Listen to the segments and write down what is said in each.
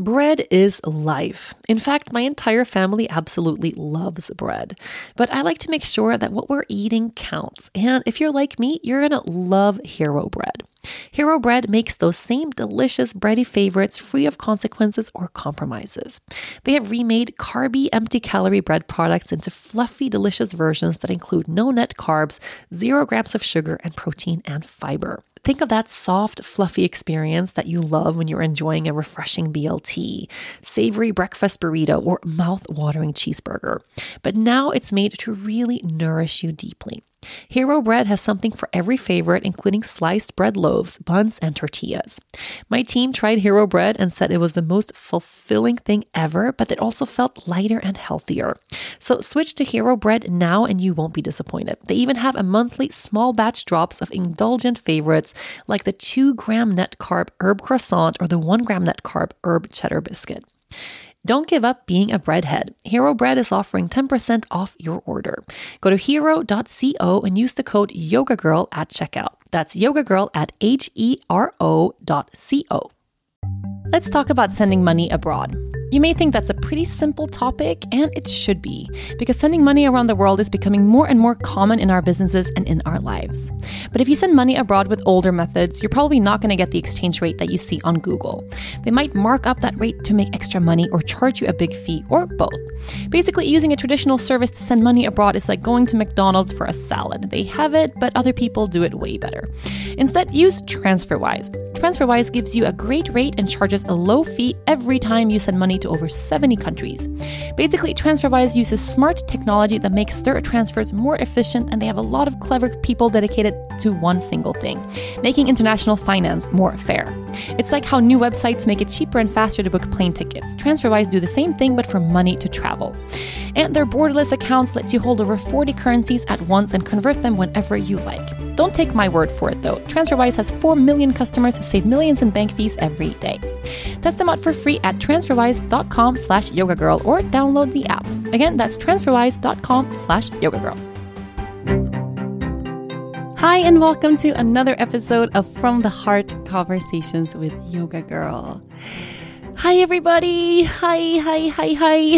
Bread is life. In fact, my entire family absolutely loves bread. But I like to make sure that what we're eating counts. And if you're like me, you're going to love Hero Bread. Hero Bread makes those same delicious bready favorites free of consequences or compromises. They have remade carby, empty-calorie bread products into fluffy, delicious versions that include no net carbs, 0 grams of sugar, and protein and fiber. Think of that soft, fluffy experience that you love when you're enjoying a refreshing BLT, savory breakfast burrito, or mouth-watering cheeseburger. But now it's made to really nourish you deeply. Hero Bread has something for every favorite, including sliced bread loaves, buns, and tortillas. My team tried Hero Bread and said it was the most fulfilling thing ever, but it also felt lighter and healthier. So switch to Hero Bread now and you won't be disappointed. They even have a monthly small batch drops of indulgent favorites like the 2 gram net carb herb croissant or the 1 gram net carb herb cheddar biscuit. Don't give up being a breadhead. Hero Bread is offering 10% off your order. Go to hero.co and use the code YOGAGIRL at checkout. That's YOGAGIRL at hero.co. Let's talk about sending money abroad. You may think that's a pretty simple topic, and it should be, because sending money around the world is becoming more and more common in our businesses and in our lives. But if you send money abroad with older methods, you're probably not going to get the exchange rate that you see on Google. They might mark up that rate to make extra money or charge you a big fee, or both. Basically, using a traditional service to send money abroad is like going to McDonald's for a salad. They have it, but other people do it way better. Instead, use TransferWise. TransferWise gives you a great rate and charges a low fee every time you send money to over 70 countries. Basically, TransferWise uses smart technology that makes their transfers more efficient, and they have a lot of clever people dedicated to one single thing, making international finance more fair. It's like how new websites make it cheaper and faster to book plane tickets. TransferWise do the same thing, but for money to travel. And their borderless accounts lets you hold over 40 currencies at once and convert them whenever you like. Don't take my word for it, though. TransferWise has 4 million customers who save millions in bank fees every day. Test them out for free at transferwise.com/yogagirl or download the app. Again, that's transferwise.com/yogagirl. Hi, and welcome to another episode of From the Heart Conversations with Yoga Girl. Hi, everybody. Hi.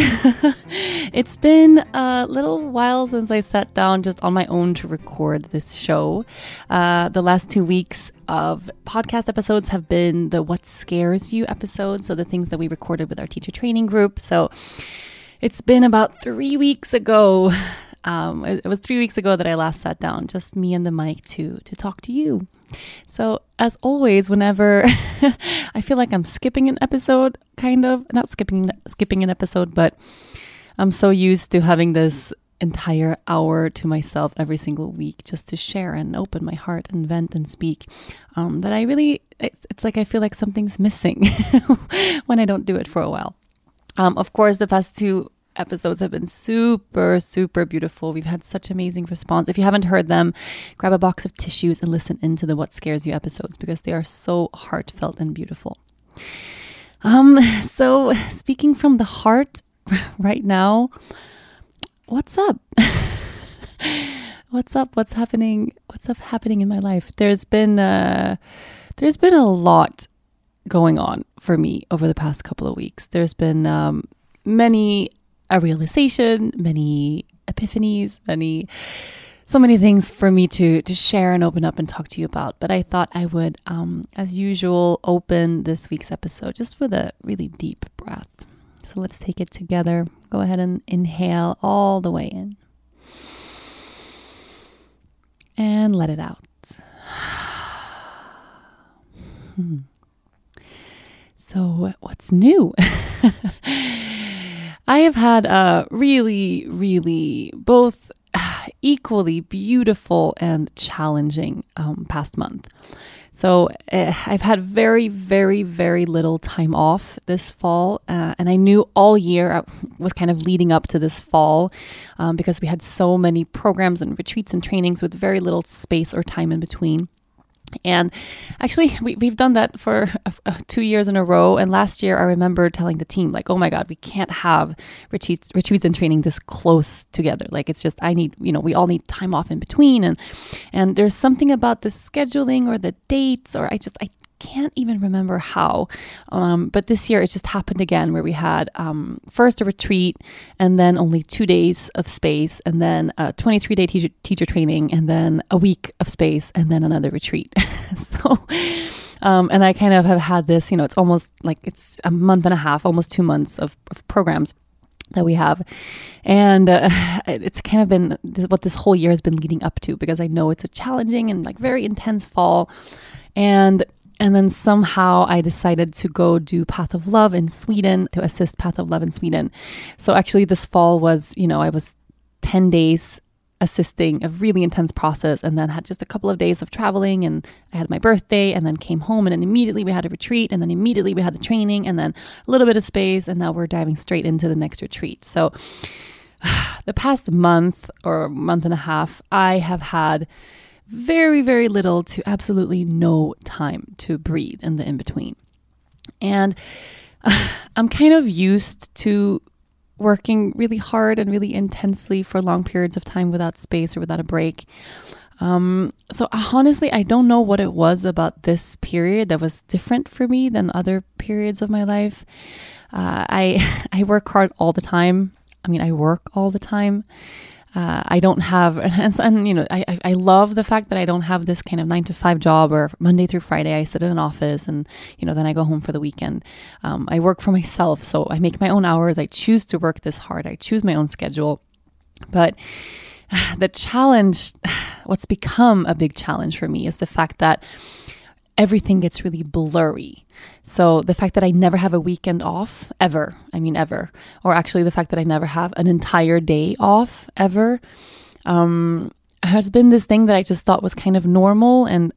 It's been a little while since I sat down just on my own to record this show. The last 2 weeks of podcast episodes have been the What Scares You episodes, so the things that we recorded with our teacher training group. So it's been about 3 weeks ago. It was 3 weeks ago that I last sat down, just me and the mic to talk to you. So as always, whenever I feel like I'm skipping an episode, kind of, not skipping an episode, but I'm so used to having this entire hour to myself every single week just to share and open my heart and vent and speak, that I really, it's like I feel like something's missing when I don't do it for a while. Of course, the past two episodes have been super beautiful. We've had such amazing response. If you haven't heard them, grab a box of tissues and listen into the What Scares You episodes because they are so heartfelt and beautiful. So speaking from the heart right now, what's up? What's happening? What's happening in my life? There's been a lot going on for me over the past couple of weeks. There's been a realization, many epiphanies, so many things for me to share and open up and talk to you about. But I thought I would, as usual, open this week's episode just with a really deep breath. So let's take it together. Go ahead and inhale all the way in. And let it out. So what's new? I have had a really both equally beautiful and challenging past month. So I've had very little time off this fall. And I knew all year I was kind of leading up to this fall because we had so many programs and retreats and trainings with very little space or time in between. And actually, we've done that for 2 years in a row. And last year, I remember telling the team, like, oh my God, we can't have retreats and training this close together. Like, it's just, we all need time off in between. And there's something about the scheduling or the dates, or I can't even remember how, but this year it just happened again, where we had first a retreat, and then only 2 days of space, and then a 23-day teacher training, and then a week of space, and then another retreat. So, and I kind of have had this, you know, it's almost like it's a month and a half, almost 2 months of programs that we have. And it's kind of been what this whole year has been leading up to, because I know it's a challenging and like very intense fall. And then somehow I decided to go do Path of Love in Sweden, to assist Path of Love in Sweden. So actually this fall was, you know, I was 10 days assisting a really intense process, and then had just a couple of days of traveling, and I had my birthday, and then came home, and then immediately we had a retreat, and then immediately we had the training, and then a little bit of space, and now we're diving straight into the next retreat. So the past month or month and a half, I have had very, very little to absolutely no time to breathe in the in-between. And I'm kind of used to working really hard and really intensely for long periods of time without space or without a break. So honestly, I don't know what it was about this period that was different for me than other periods of my life. I work hard all the time. I mean, I work all the time. I don't have, and you know, I love the fact that I don't have this kind of 9-to-5 job, or Monday through Friday I sit in an office, and you know, then I go home for the weekend. I work for myself, so I make my own hours. I choose to work this hard. I choose my own schedule. But the challenge, what's become a big challenge for me, is the fact that everything gets really blurry. So the fact that I never have a weekend off ever, or actually the fact that I never have an entire day off ever, has been this thing that I just thought was kind of normal. And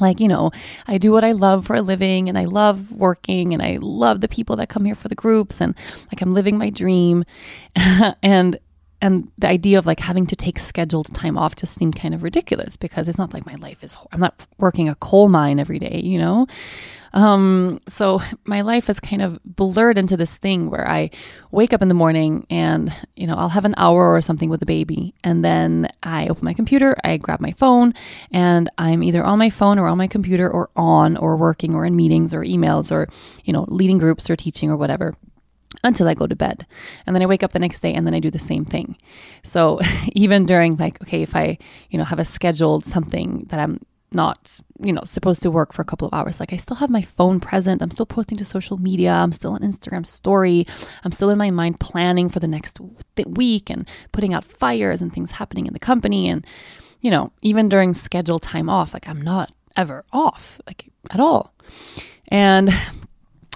like, you know, I do what I love for a living, and I love working, and I love the people that come here for the groups, and like I'm living my dream. And the idea of like having to take scheduled time off just seemed kind of ridiculous, because it's not like my life is, I'm not working a coal mine every day, you know? So my life is kind of blurred into this thing where I wake up in the morning, and, you know, I'll have an hour or something with the baby. And then I open my computer, I grab my phone, and I'm either on my phone or on my computer or on or working or in meetings or emails or, you know, leading groups or teaching or whatever, until I go to bed. And then I wake up the next day, and then I do the same thing. So even during like, okay, if I, you know, have a scheduled something that I'm not, you know, supposed to work for a couple of hours, like I still have my phone present. I'm still posting to social media. I'm still on Instagram story. I'm still in my mind planning for the next week and putting out fires and things happening in the company. And, you know, even during scheduled time off, like I'm not ever off, like at all. And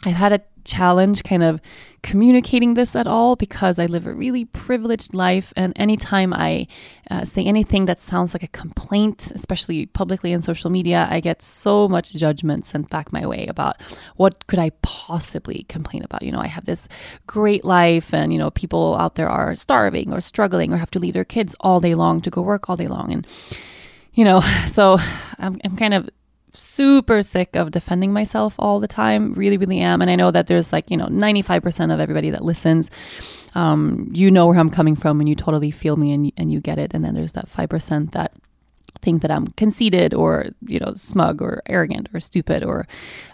I've had a challenge kind of communicating this at all, because I live a really privileged life, and anytime I say anything that sounds like a complaint, especially publicly on social media, I get so much judgment sent back my way about what could I possibly complain about. You know, I have this great life, and you know, people out there are starving or struggling or have to leave their kids all day long to go work all day long, and you know, so I'm kind of super sick of defending myself all the time. Really, really am. And I know that there's like, you know, 95% of everybody that listens, you know where I'm coming from, and you totally feel me, and you get it. And then there's that 5% that think that I'm conceited, or, you know, smug or arrogant or stupid, or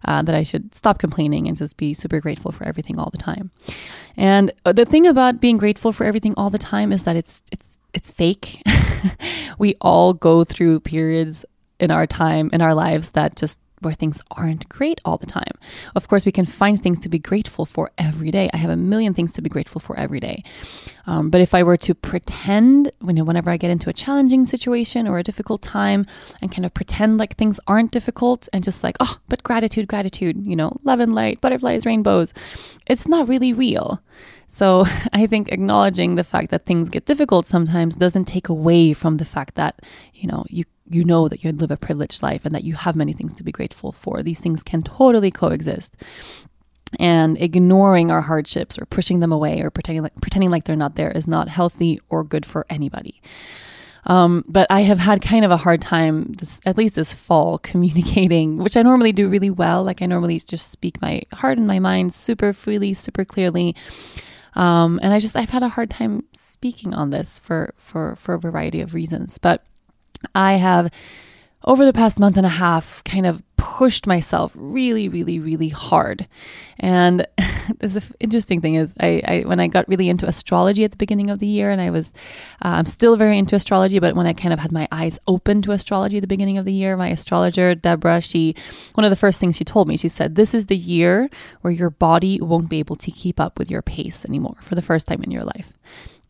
that I should stop complaining and just be super grateful for everything all the time. And the thing about being grateful for everything all the time is that it's fake. We all go through periods in our time, in our lives, that just where things aren't great all the time. Of course, we can find things to be grateful for every day. I have a million things to be grateful for every day. But if I were to pretend, you know, whenever I get into a challenging situation or a difficult time, and kind of pretend like things aren't difficult, and just like, oh, but gratitude, gratitude, you know, love and light, butterflies, rainbows, it's not really real. So I think acknowledging the fact that things get difficult sometimes doesn't take away from the fact that, you know, you know that you live a privileged life, and that you have many things to be grateful for. These things can totally coexist. And ignoring our hardships or pushing them away or pretending like they're not there is not healthy or good for anybody. But I have had kind of a hard time, at least this fall, communicating, which I normally do really well. Like I normally just speak my heart and my mind super freely, super clearly. And I've had a hard time speaking on this for a variety of reasons. But I have, over the past month and a half, kind of pushed myself really, really, really hard. And the interesting thing is when I got really into astrology at the beginning of the year, and I was, I'm still very into astrology, but when I kind of had my eyes open to astrology at the beginning of the year, my astrologer, Deborah, one of the first things she told me, she said, this is the year where your body won't be able to keep up with your pace anymore for the first time in your life.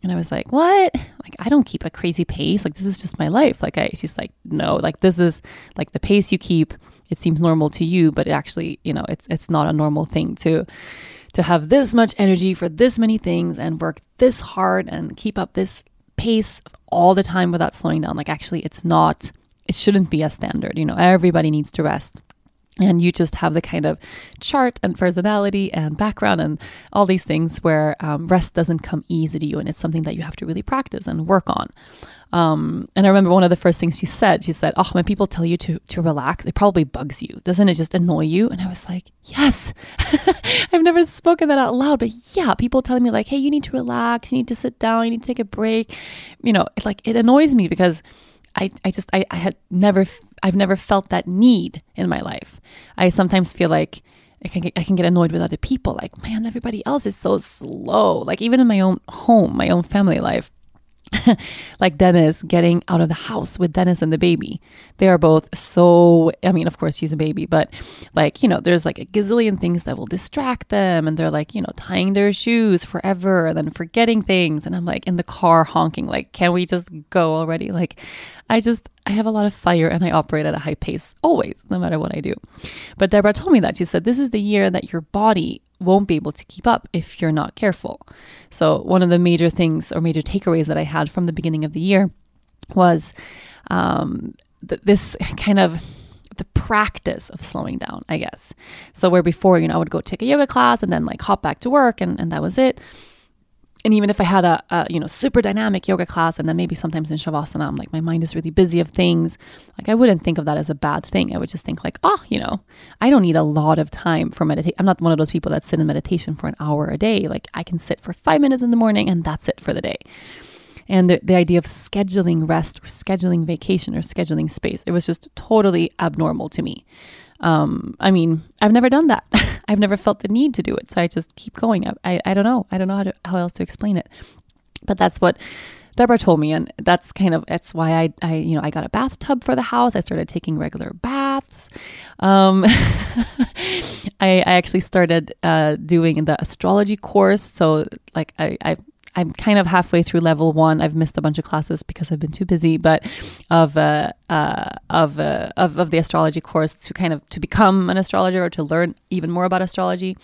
And I was like, what? Like, I don't keep a crazy pace. Like, this is just my life. Like, she's like, no, like, this is like the pace you keep. It seems normal to you, but actually, you know, it's not a normal thing to have this much energy for this many things and work this hard and keep up this pace all the time without slowing down. Like, actually, it shouldn't be a standard. You know, everybody needs to rest. And you just have the kind of chart and personality and background and all these things where rest doesn't come easy to you. And it's something that you have to really practice and work on. And I remember one of the first things she said, oh, when people tell you to relax, it probably bugs you. Doesn't it just annoy you? And I was like, yes, I've never spoken that out loud, but yeah, people telling me like, hey, you need to relax, you need to sit down, you need to take a break. You know, it annoys me because I've never felt that need in my life. I sometimes feel like I can get annoyed with other people. Like, man, everybody else is so slow. Like, even in my own home, my own family life, like Dennis getting out of the house with Dennis and the baby. They are both so, I mean, of course she's a baby, but like, you know, there's like a gazillion things that will distract them. And they're like, you know, tying their shoes forever and then forgetting things. And I'm like in the car honking, like, can we just go already? Like, I have a lot of fire and I operate at a high pace always, no matter what I do. But Deborah told me that. She said, this is the year that your body won't be able to keep up if you're not careful. So one of the major things or major takeaways that I had from the beginning of the year was this kind of the practice of slowing down, I guess. So where before, you know, I would go take a yoga class and then like hop back to work and that was it. And even if I had a you know, super dynamic yoga class, and then maybe sometimes in Shavasana, I'm like, my mind is really busy of things. Like, I wouldn't think of that as a bad thing. I would just think like, you know, I don't need a lot of time for meditation. I'm not one of those people that sit in meditation for an hour a day. Like, I can sit for 5 minutes in the morning and that's it for the day. And the idea of scheduling rest or scheduling vacation or scheduling space, it was just totally abnormal to me. I mean, I've never done that. I've never felt the need to do it. So I just keep going. I don't know. I don't know how else to explain it. But that's what Deborah told me. And that's why I got a bathtub for the house. I started taking regular baths. I actually started doing the astrology course. So like I'm kind of halfway through level 1. I've missed a bunch of classes because I've been too busy, but of the astrology course to become an astrologer or to learn even more about astrology.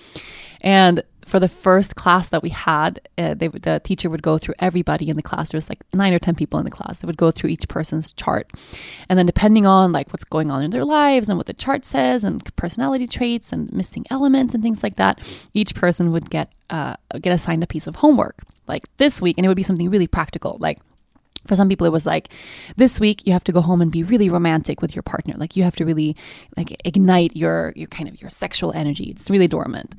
And for the first class that we had, the teacher would go through everybody in the class. There was like 9 or 10 people in the class. They would go through each person's chart. And then depending on like what's going on in their lives and what the chart says and personality traits and missing elements and things like that, each person would get assigned a piece of homework like this week. And it would be something really practical. Like, for some people, it was like, this week you have to go home and be really romantic with your partner. Like, you have to really like ignite your kind of your sexual energy. It's really dormant.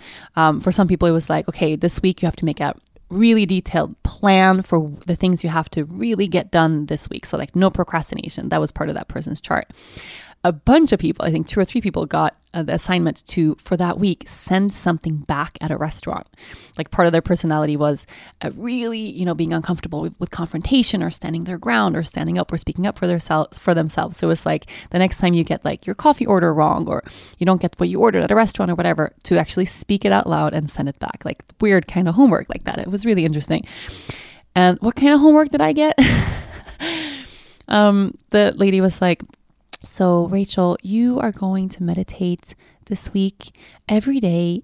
For some people, it was like, okay, this week you have to make a really detailed plan for the things you have to really get done this week. So like no procrastination. That was part of that person's chart. A bunch of people, I think 2 or 3 people got the assignment for that week, send something back at a restaurant. Like part of their personality was really, you know, being uncomfortable with confrontation or standing their ground or standing up or speaking up for themselves. So it's like the next time you get like your coffee order wrong or you don't get what you ordered at a restaurant or whatever, to actually speak it out loud and send it back. Like weird kind of homework like that. It was really interesting. And what kind of homework did I get? The lady was like, so Rachel, you are going to meditate this week every day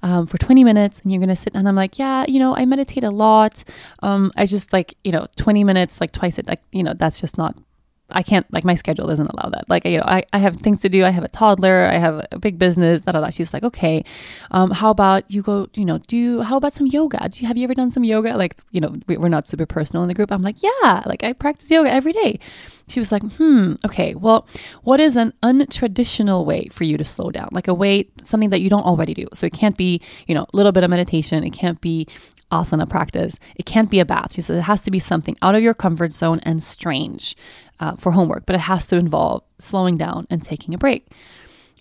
for 20 minutes and you're going to sit. And I'm like, yeah, you know, I meditate a lot. I just like, you know, 20 minutes, like twice it, like, you know, that's just not, I can't, like my schedule doesn't allow that. Like, you know, I have things to do. I have a toddler. I have a big business. That She was like, okay, how about you go, you know, how about some yoga? Have you ever done some yoga? Like, you know, we're not super personal in the group. I'm like, yeah, like I practice yoga every day. She was like, okay, well, what is an untraditional way for you to slow down? Like a way, something that you don't already do. So it can't be, you know, a little bit of meditation. It can't be asana practice. It can't be a bath. She said, it has to be something out of your comfort zone and strange. for homework, but it has to involve slowing down and taking a break.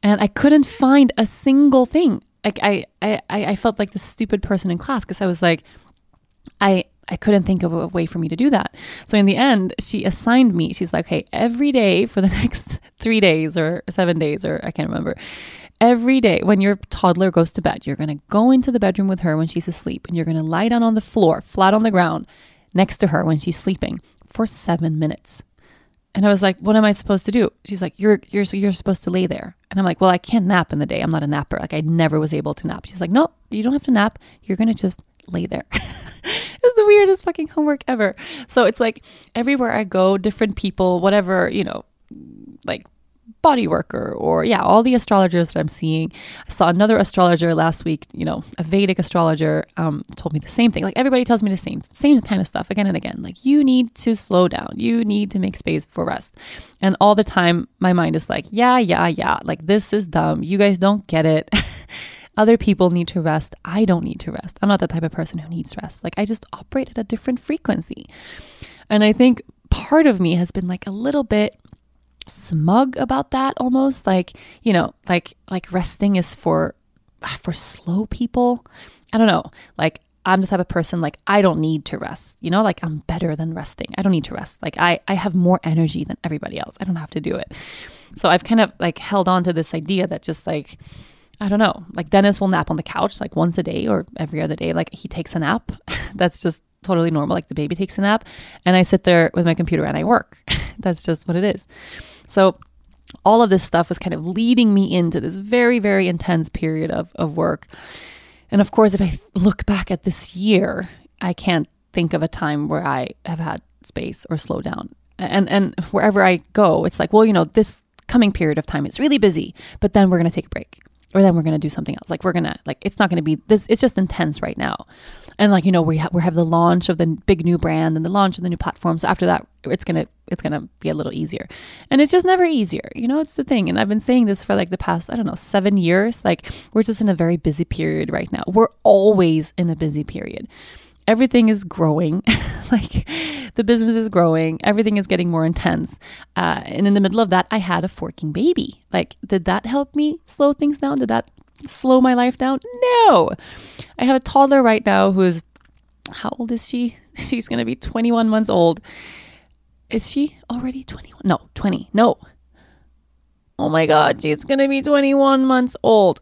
And I couldn't find a single thing. Like I felt like the stupid person in class because I was like, I couldn't think of a way for me to do that. So in the end, she assigned me. She's like, hey, every day for the next 3 days or 7 days, or I can't remember. Every day when your toddler goes to bed, you're going to go into the bedroom with her when she's asleep, and you're going to lie down on the floor, flat on the ground, next to her when she's sleeping for 7 minutes. And I was like, what am I supposed to do? She's like, you're supposed to lay there. And I'm like, well, I can't nap in the day. I'm not a napper. Like I never was able to nap. She's like, no, you don't have to nap. You're going to just lay there. It's the weirdest fucking homework ever. So it's like everywhere I go, different people, whatever, you know, like body worker or yeah, all the astrologers that I'm seeing. I saw another astrologer last week, you know, a Vedic astrologer, told me the same thing. Like everybody tells me the same kind of stuff again and again. Like you need to slow down. You need to make space for rest. And all the time my mind is like, yeah. Like this is dumb. You guys don't get it. Other people need to rest. I don't need to rest. I'm not the type of person who needs rest. Like I just operate at a different frequency. And I think part of me has been like a little bit smug about that almost. Like, you know, like resting is for slow people. I don't know. Like I'm the type of person, like I don't need to rest, you know, like I'm better than resting. I don't need to rest. Like I have more energy than everybody else. I don't have to do it. So I've kind of like held on to this idea that just like, I don't know, like Dennis will nap on the couch like once a day or every other day. Like he takes a nap. That's just totally normal. Like the baby takes a nap and I sit there with my computer and I work. That's just what it is. So all of this stuff was kind of leading me into this very, very intense period of work. And of course, if I look back at this year, I can't think of a time where I have had space or slow down. And wherever I go, it's like, well, you know, this coming period of time, it's really busy, but then we're going to take a break. Or then we're going to do something else. Like we're going to, like, it's not going to be this. It's just intense right now. And like, you know, we have the launch of the big new brand and the launch of the new platform. So after that, it's going to be a little easier. And it's just never easier. You know, it's the thing. And I've been saying this for like the past, I don't know, 7 years. Like we're just in a very busy period right now. We're always in a busy period. Everything is growing. Like the business is growing. Everything is getting more intense. And in the middle of that, I had a forking baby. Like, did that help me slow things down? Did that slow my life down? No. I have a toddler right now who is, how old is she? She's going to be 21 months old. Is she already 21? No, 20. No. Oh my God. She's going to be 21 months old.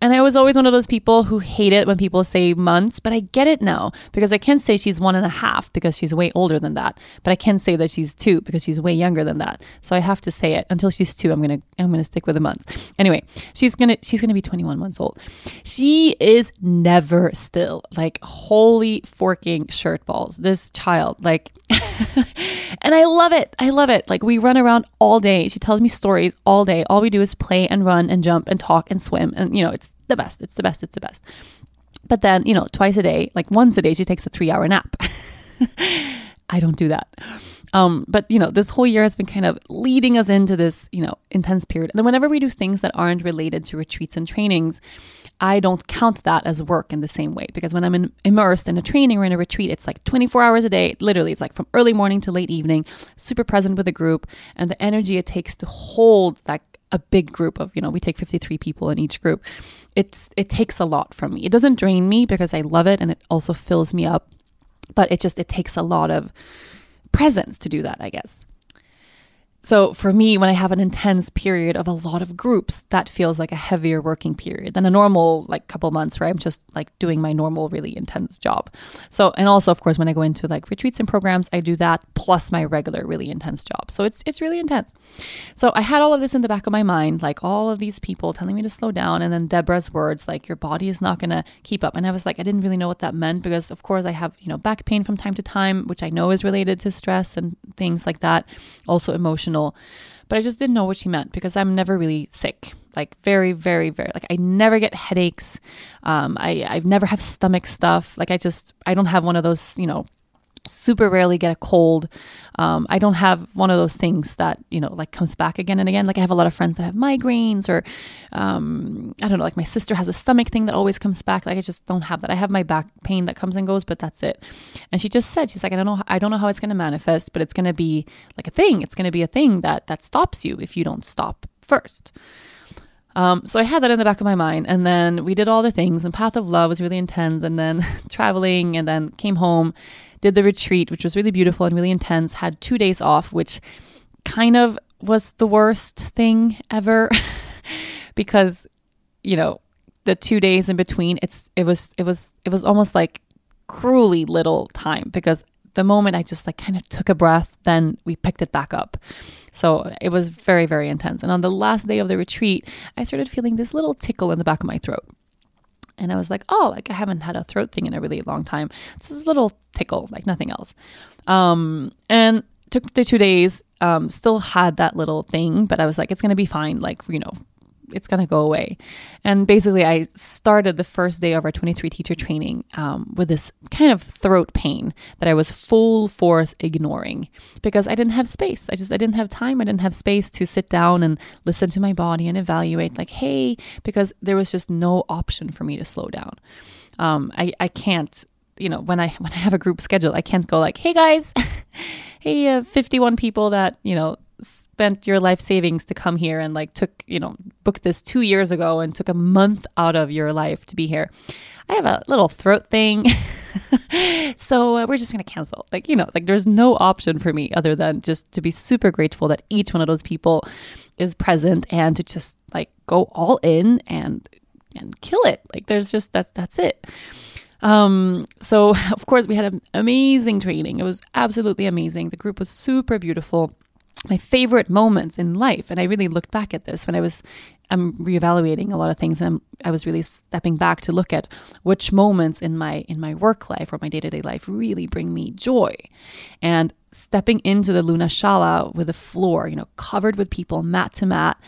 And I was always one of those people who hate it when people say months, but I get it now because I can't say she's 1.5 because she's way older than that, but I can say that she's 2 because she's way younger than that. So I have to say it until she's 2. I'm gonna stick with the months. Anyway, she's gonna be 21 months old. She is never still. Like holy forking shirt balls. This child, like, and I love it. I love it. Like we run around all day. She tells me stories all day. All we do is play and run and jump and talk and swim and you know it's. The best. It's the best. It's the best. But then, you know, twice a day, like once a day, she takes a 3-hour nap. I don't do that. But, you know, this whole year has been kind of leading us into this, you know, intense period. And whenever we do things that aren't related to retreats and trainings, I don't count that as work in the same way. Because when I'm immersed in a training or in a retreat, it's like 24 hours a day. Literally, it's like from early morning to late evening, super present with the group and the energy it takes to hold that a big group of, you know, we take 53 people in each group. It takes a lot from me. It doesn't drain me because I love it and it also fills me up, but it takes a lot of presence to do that, I guess. So for me, when I have an intense period of a lot of groups, that feels like a heavier working period than a normal like couple months where I'm just like doing my normal really intense job. So, and also of course, when I go into like retreats and programs, I do that plus my regular really intense job. So it's really intense. So I had all of this in the back of my mind, like all of these people telling me to slow down. And then Deborah's words, like your body is not going to keep up. And I was like, I didn't really know what that meant because of course I have, you know, back pain from time to time, which I know is related to stress and things like that. Also emotional. But I just didn't know what she meant because I'm never really sick, like very, very, very, like I never get headaches. I never have stomach stuff. Like I don't have one of those, you know, super rarely get a cold. I don't have one of those things that, you know, like comes back again and again. Like I have a lot of friends that have migraines or, I don't know, like my sister has a stomach thing that always comes back. Like I just don't have that. I have my back pain that comes and goes, but that's it. And she just said, she's like, I don't know how it's going to manifest, but it's going to be like a thing. It's going to be a thing that stops you if you don't stop first. So I had that in the back of my mind, and then we did all the things, and Path of Love was really intense, and then traveling, and then came home, did the retreat, which was really beautiful and really intense, had 2 days off, which kind of was the worst thing ever because, you know, the 2 days in between, it was almost like cruelly little time because the moment I just like kind of took a breath, then we picked it back up. So it was very, very intense. And on the last day of the retreat, I started feeling this little tickle in the back of my throat. And I was like, oh, like I haven't had a throat thing in a really long time. It's this little tickle, like nothing else. And took the 2 days, still had that little thing, but I was like, it's going to be fine. Like, you know, it's going to go away. And basically I started the first day of our 23 teacher training with this kind of throat pain that I was full force ignoring because I didn't have space. I didn't have time. I didn't have space to sit down and listen to my body and evaluate like, hey, because there was just no option for me to slow down. I can't, you know, when I have a group schedule, I can't go like, hey guys, hey, 51 people that, you know, spent your life savings to come here and like took, you know, booked this 2 years ago and took a month out of your life to be here. I have a little throat thing. So we're just going to cancel. Like, you know, like there's no option for me other than just to be super grateful that each one of those people is present and to just like go all in and kill it. Like there's just, that's it. So of course we had an amazing training. It was absolutely amazing. The group was super beautiful. My favorite moments in life. And I really looked back at this when I'm reevaluating a lot of things. And I was really stepping back to look at which moments in my work life or my day-to-day life really bring me joy. And stepping into the Luna Shala with a floor, you know, covered with people, mat to mat,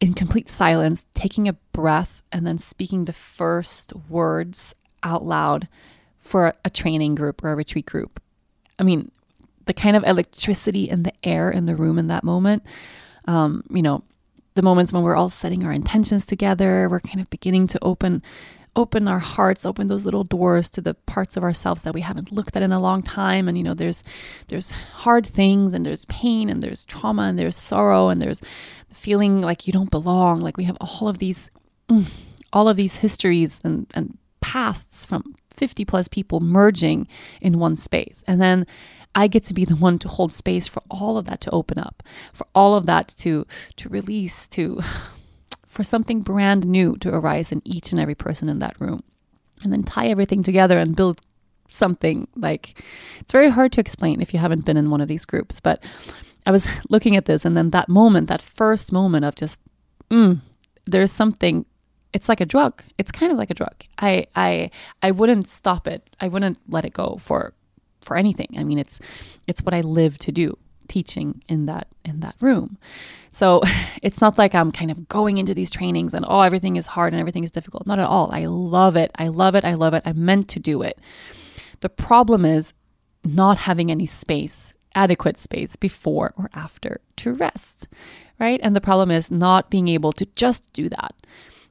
in complete silence, taking a breath and then speaking the first words out loud for a training group or a retreat group. I mean, the kind of electricity in the air in the room in that moment, you know, the moments when we're all setting our intentions together, we're kind of beginning to open our hearts, open those little doors to the parts of ourselves that we haven't looked at in a long time. And, you know, there's hard things and there's pain and there's trauma and there's sorrow and there's feeling like you don't belong. Like we have all of these histories and pasts from 50 plus people merging in one space. And then I get to be the one to hold space for all of that to open up, for all of that to release, for something brand new to arise in each and every person in that room. And then tie everything together and build something. Like, it's very hard to explain if you haven't been in one of these groups. But I was looking at this, and then that moment, that first moment of just, there's something. It's like a drug. It's kind of like a drug. I wouldn't stop it. I wouldn't let it go for anything. I mean, it's what I live to do, teaching in that room. So it's not like I'm kind of going into these trainings and, oh, everything is hard and everything is difficult. Not at all. I love it. I love it. I love it. I meant to do it. The problem is not having any space, adequate space before or after to rest, right? And the problem is not being able to just do that.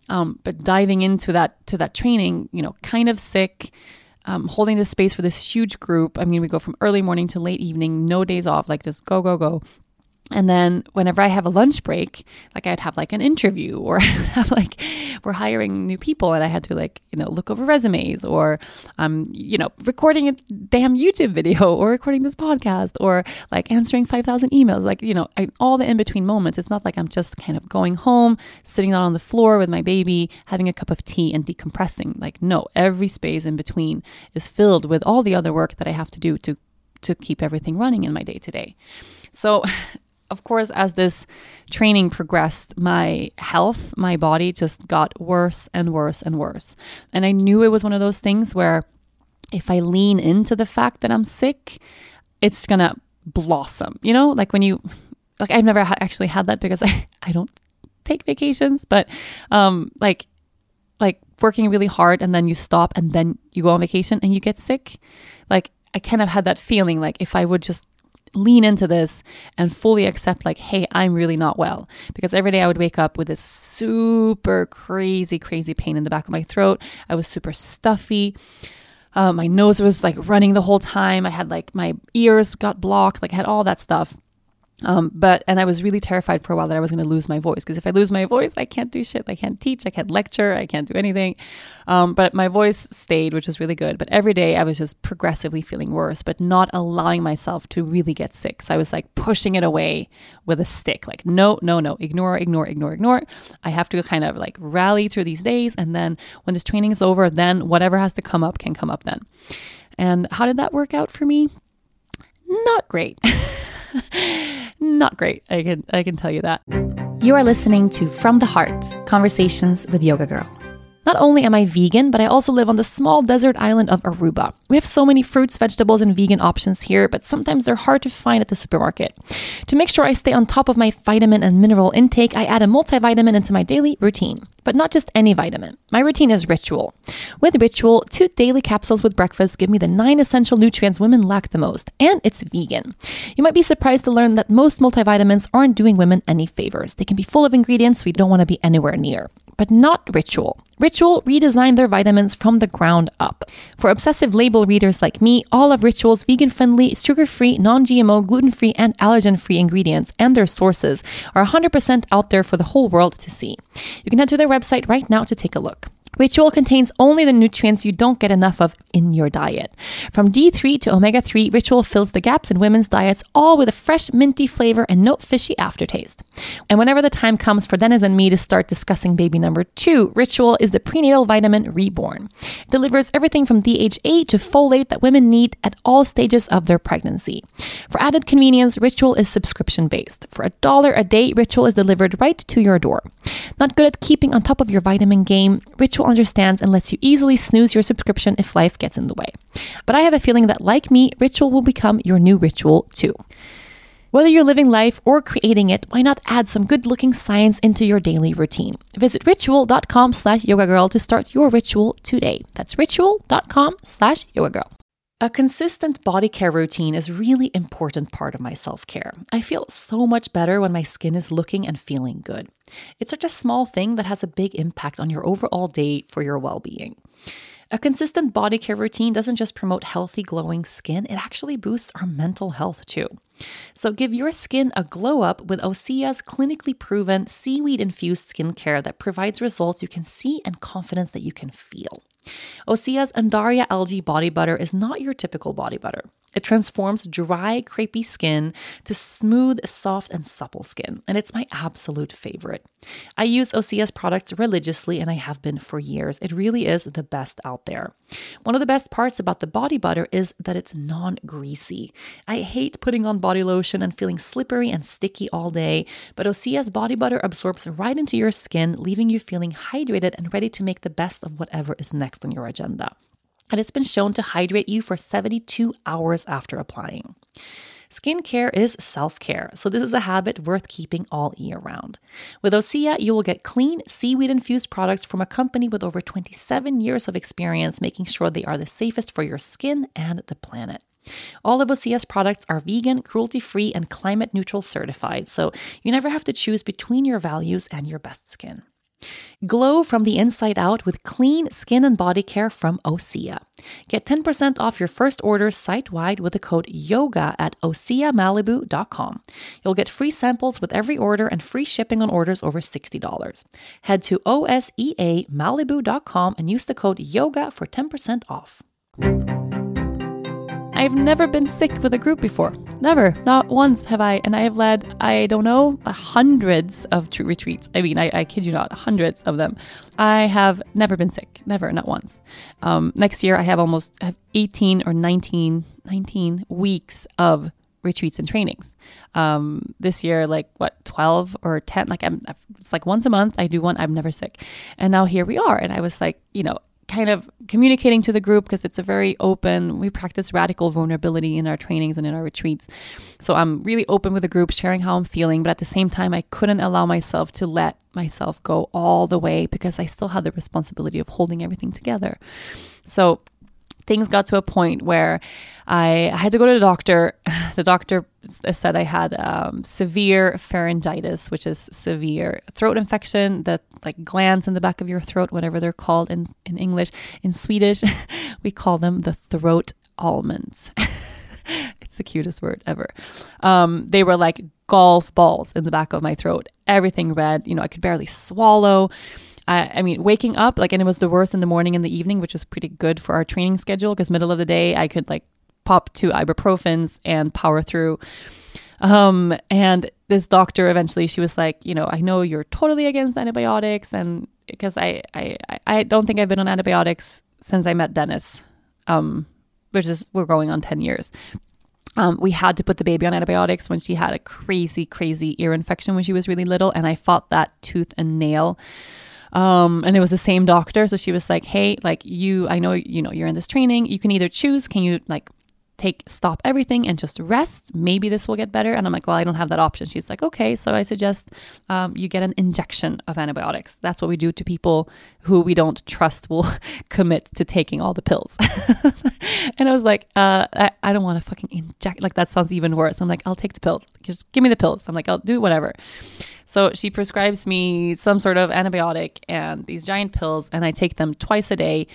But diving into that training, you know, kind of sick, holding the space for this huge group. I mean, we go from early morning to late evening, no days off, like just go, go, go. And then whenever I have a lunch break, like I'd have like an interview, or I would have like, we're hiring new people and I had to like, you know, look over resumes, or, you know, recording a damn YouTube video or recording this podcast, or like answering 5,000 emails, like, you know, all the in-between moments. It's not like I'm just kind of going home, sitting down on the floor with my baby, having a cup of tea and decompressing. Like, no, every space in between is filled with all the other work that I have to do to keep everything running in my day to day. So of course, as this training progressed, my health, my body just got worse and worse and worse. And I knew it was one of those things where if I lean into the fact that I'm sick, it's going to blossom. You know, like when you, like I've never actually had that because I don't take vacations, but like working really hard and then you stop and then you go on vacation and you get sick. Like I kind of had that feeling like if I would just lean into this and fully accept like, hey, I'm really not well. Because every day I would wake up with this super crazy pain in the back of my throat. I was super stuffy. My nose was like running the whole time. I had like my ears got blocked, like I had all that stuff. And I was really terrified for a while that I was going to lose my voice, because if I lose my voice, I can't do shit. I can't teach. I can't lecture. I can't do anything. But my voice stayed, which was really good. But every day I was just progressively feeling worse, but not allowing myself to really get sick. So I was like pushing it away with a stick, like, no, ignore. I have to kind of like rally through these days. And then when this training is over, then whatever has to come up can come up then. And how did that work out for me? Not great. Not great. I can tell you that. You are listening to From the Heart, Conversations with Yoga Girl. Not only am I vegan, but I also live on the small desert island of Aruba. We have so many fruits, vegetables, and vegan options here, but sometimes they're hard to find at the supermarket. To make sure I stay on top of my vitamin and mineral intake, I add a multivitamin into my daily routine. But not just any vitamin. My routine is Ritual. With Ritual, 2 daily capsules with breakfast give me the 9 essential nutrients women lack the most, and it's vegan. You might be surprised to learn that most multivitamins aren't doing women any favors. They can be full of ingredients we don't want to be anywhere near. But not Ritual. Ritual redesigned their vitamins from the ground up. For obsessive label readers like me, all of Ritual's vegan-friendly, sugar-free, non-GMO, gluten-free, and allergen-free ingredients and their sources are 100% out there for the whole world to see. You can head to their website right now to take a look. Ritual contains only the nutrients you don't get enough of in your diet. From D3 to omega-3, Ritual fills the gaps in women's diets, all with a fresh minty flavor and no fishy aftertaste. And whenever the time comes for Dennis and me to start discussing baby number 2, Ritual is the prenatal vitamin reborn. It delivers everything from DHA to folate that women need at all stages of their pregnancy. For added convenience, Ritual is subscription-based. For $1 a day, Ritual is delivered right to your door. Not good at keeping on top of your vitamin game, Ritual understands and lets you easily snooze your subscription if life gets in the way. But I have a feeling that, like me, Ritual will become your new ritual too. Whether you're living life or creating it, why not add some good-looking science into your daily routine? Visit ritual.com/yogagirl to start your ritual today. That's ritual.com/yogagirl. A consistent body care routine is a really important part of my self-care. I feel so much better when my skin is looking and feeling good. It's such a small thing that has a big impact on your overall day for your well-being. A consistent body care routine doesn't just promote healthy, glowing skin, it actually boosts our mental health too. So give your skin a glow-up with Osea's clinically proven seaweed-infused skincare that provides results you can see and confidence that you can feel. Osea's Andaria Algae Body Butter is not your typical body butter. It transforms dry, crepey skin to smooth, soft, and supple skin, and it's my absolute favorite. I use Osea's products religiously, and I have been for years. It really is the best out there. One of the best parts about the body butter is that it's non-greasy. I hate putting on body lotion and feeling slippery and sticky all day, but Osea's body butter absorbs right into your skin, leaving you feeling hydrated and ready to make the best of whatever is next on your agenda. And it's been shown to hydrate you for 72 hours after applying. Skincare is self-care, so this is a habit worth keeping all year round. With Osea, you will get clean, seaweed-infused products from a company with over 27 years of experience, making sure they are the safest for your skin and the planet. All of Osea's products are vegan, cruelty-free, and climate-neutral certified, so you never have to choose between your values and your best skin. Glow from the inside out with clean skin and body care from Osea. Get 10% off your first order site-wide with the code YOGA at oseamalibu.com. You'll get free samples with every order and free shipping on orders over $60. Head to oseamalibu.com and use the code YOGA for 10% off. I've never been sick with a group before. Never. Not once have I. And I have led, I don't know, hundreds of retreats. I mean, I kid you not, hundreds of them. I have never been sick. Never. Not once. Next year, I have 18 weeks of retreats and trainings. This year, 12 or 10? It's like once a month I do one. I'm never sick. And now here we are. And I was like, kind of communicating to the group, because it's a very open, we practice radical vulnerability in our trainings and in our retreats. So I'm really open with the group, sharing how I'm feeling. But at the same time, I couldn't allow myself to let myself go all the way, because I still had the responsibility of holding everything together. So things got to a point where I had to go to the doctor. The doctor said I had severe pharyngitis, which is severe throat infection, that like glands in the back of your throat, whatever they're called in English. In Swedish, we call them the throat almonds. It's the cutest word ever. They were like golf balls in the back of my throat. Everything red. You know, I could barely swallow. I mean, waking up, like, and it was the worst in the morning and the evening, which was pretty good for our training schedule because middle of the day I could like pop 2 ibuprofens and power through. And this doctor eventually, she was like, you know, I know you're totally against antibiotics, and because I don't think I've been on antibiotics since I met Dennis, which is, we're going on 10 years. We had to put the baby on antibiotics when she had a crazy, crazy ear infection when she was really little. And I fought that tooth and nail. And it was the same doctor. So she was like, hey, like you, I know, you know, you're in this training. You can either choose, can you like stop everything and just rest? Maybe this will get better. And I'm like, well, I don't have that option. She's like, okay. So I suggest, you get an injection of antibiotics. That's what we do to people who we don't trust will commit to taking all the pills. And I was like, I don't want to fucking inject. Like that sounds even worse. I'm like, I'll take the pills. Just give me the pills. I'm like, I'll do whatever. So she prescribes me some sort of antibiotic and these giant pills, and I take them twice a day,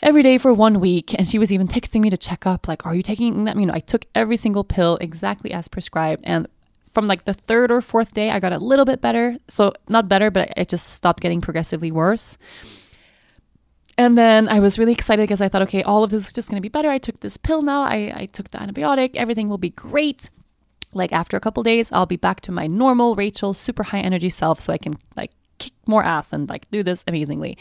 every day for 1 week. And she was even texting me to check up, like, are you taking that? You know, I took every single pill exactly as prescribed. And from like the third or fourth day, I got a little bit better. So not better, but it just stopped getting progressively worse. And then I was really excited because I thought, okay, all of this is just going to be better. I took this pill now. I took the antibiotic. Everything will be great. Like after a couple days, I'll be back to my normal Rachel, super high energy self, so I can like kick more ass and like do this amazingly.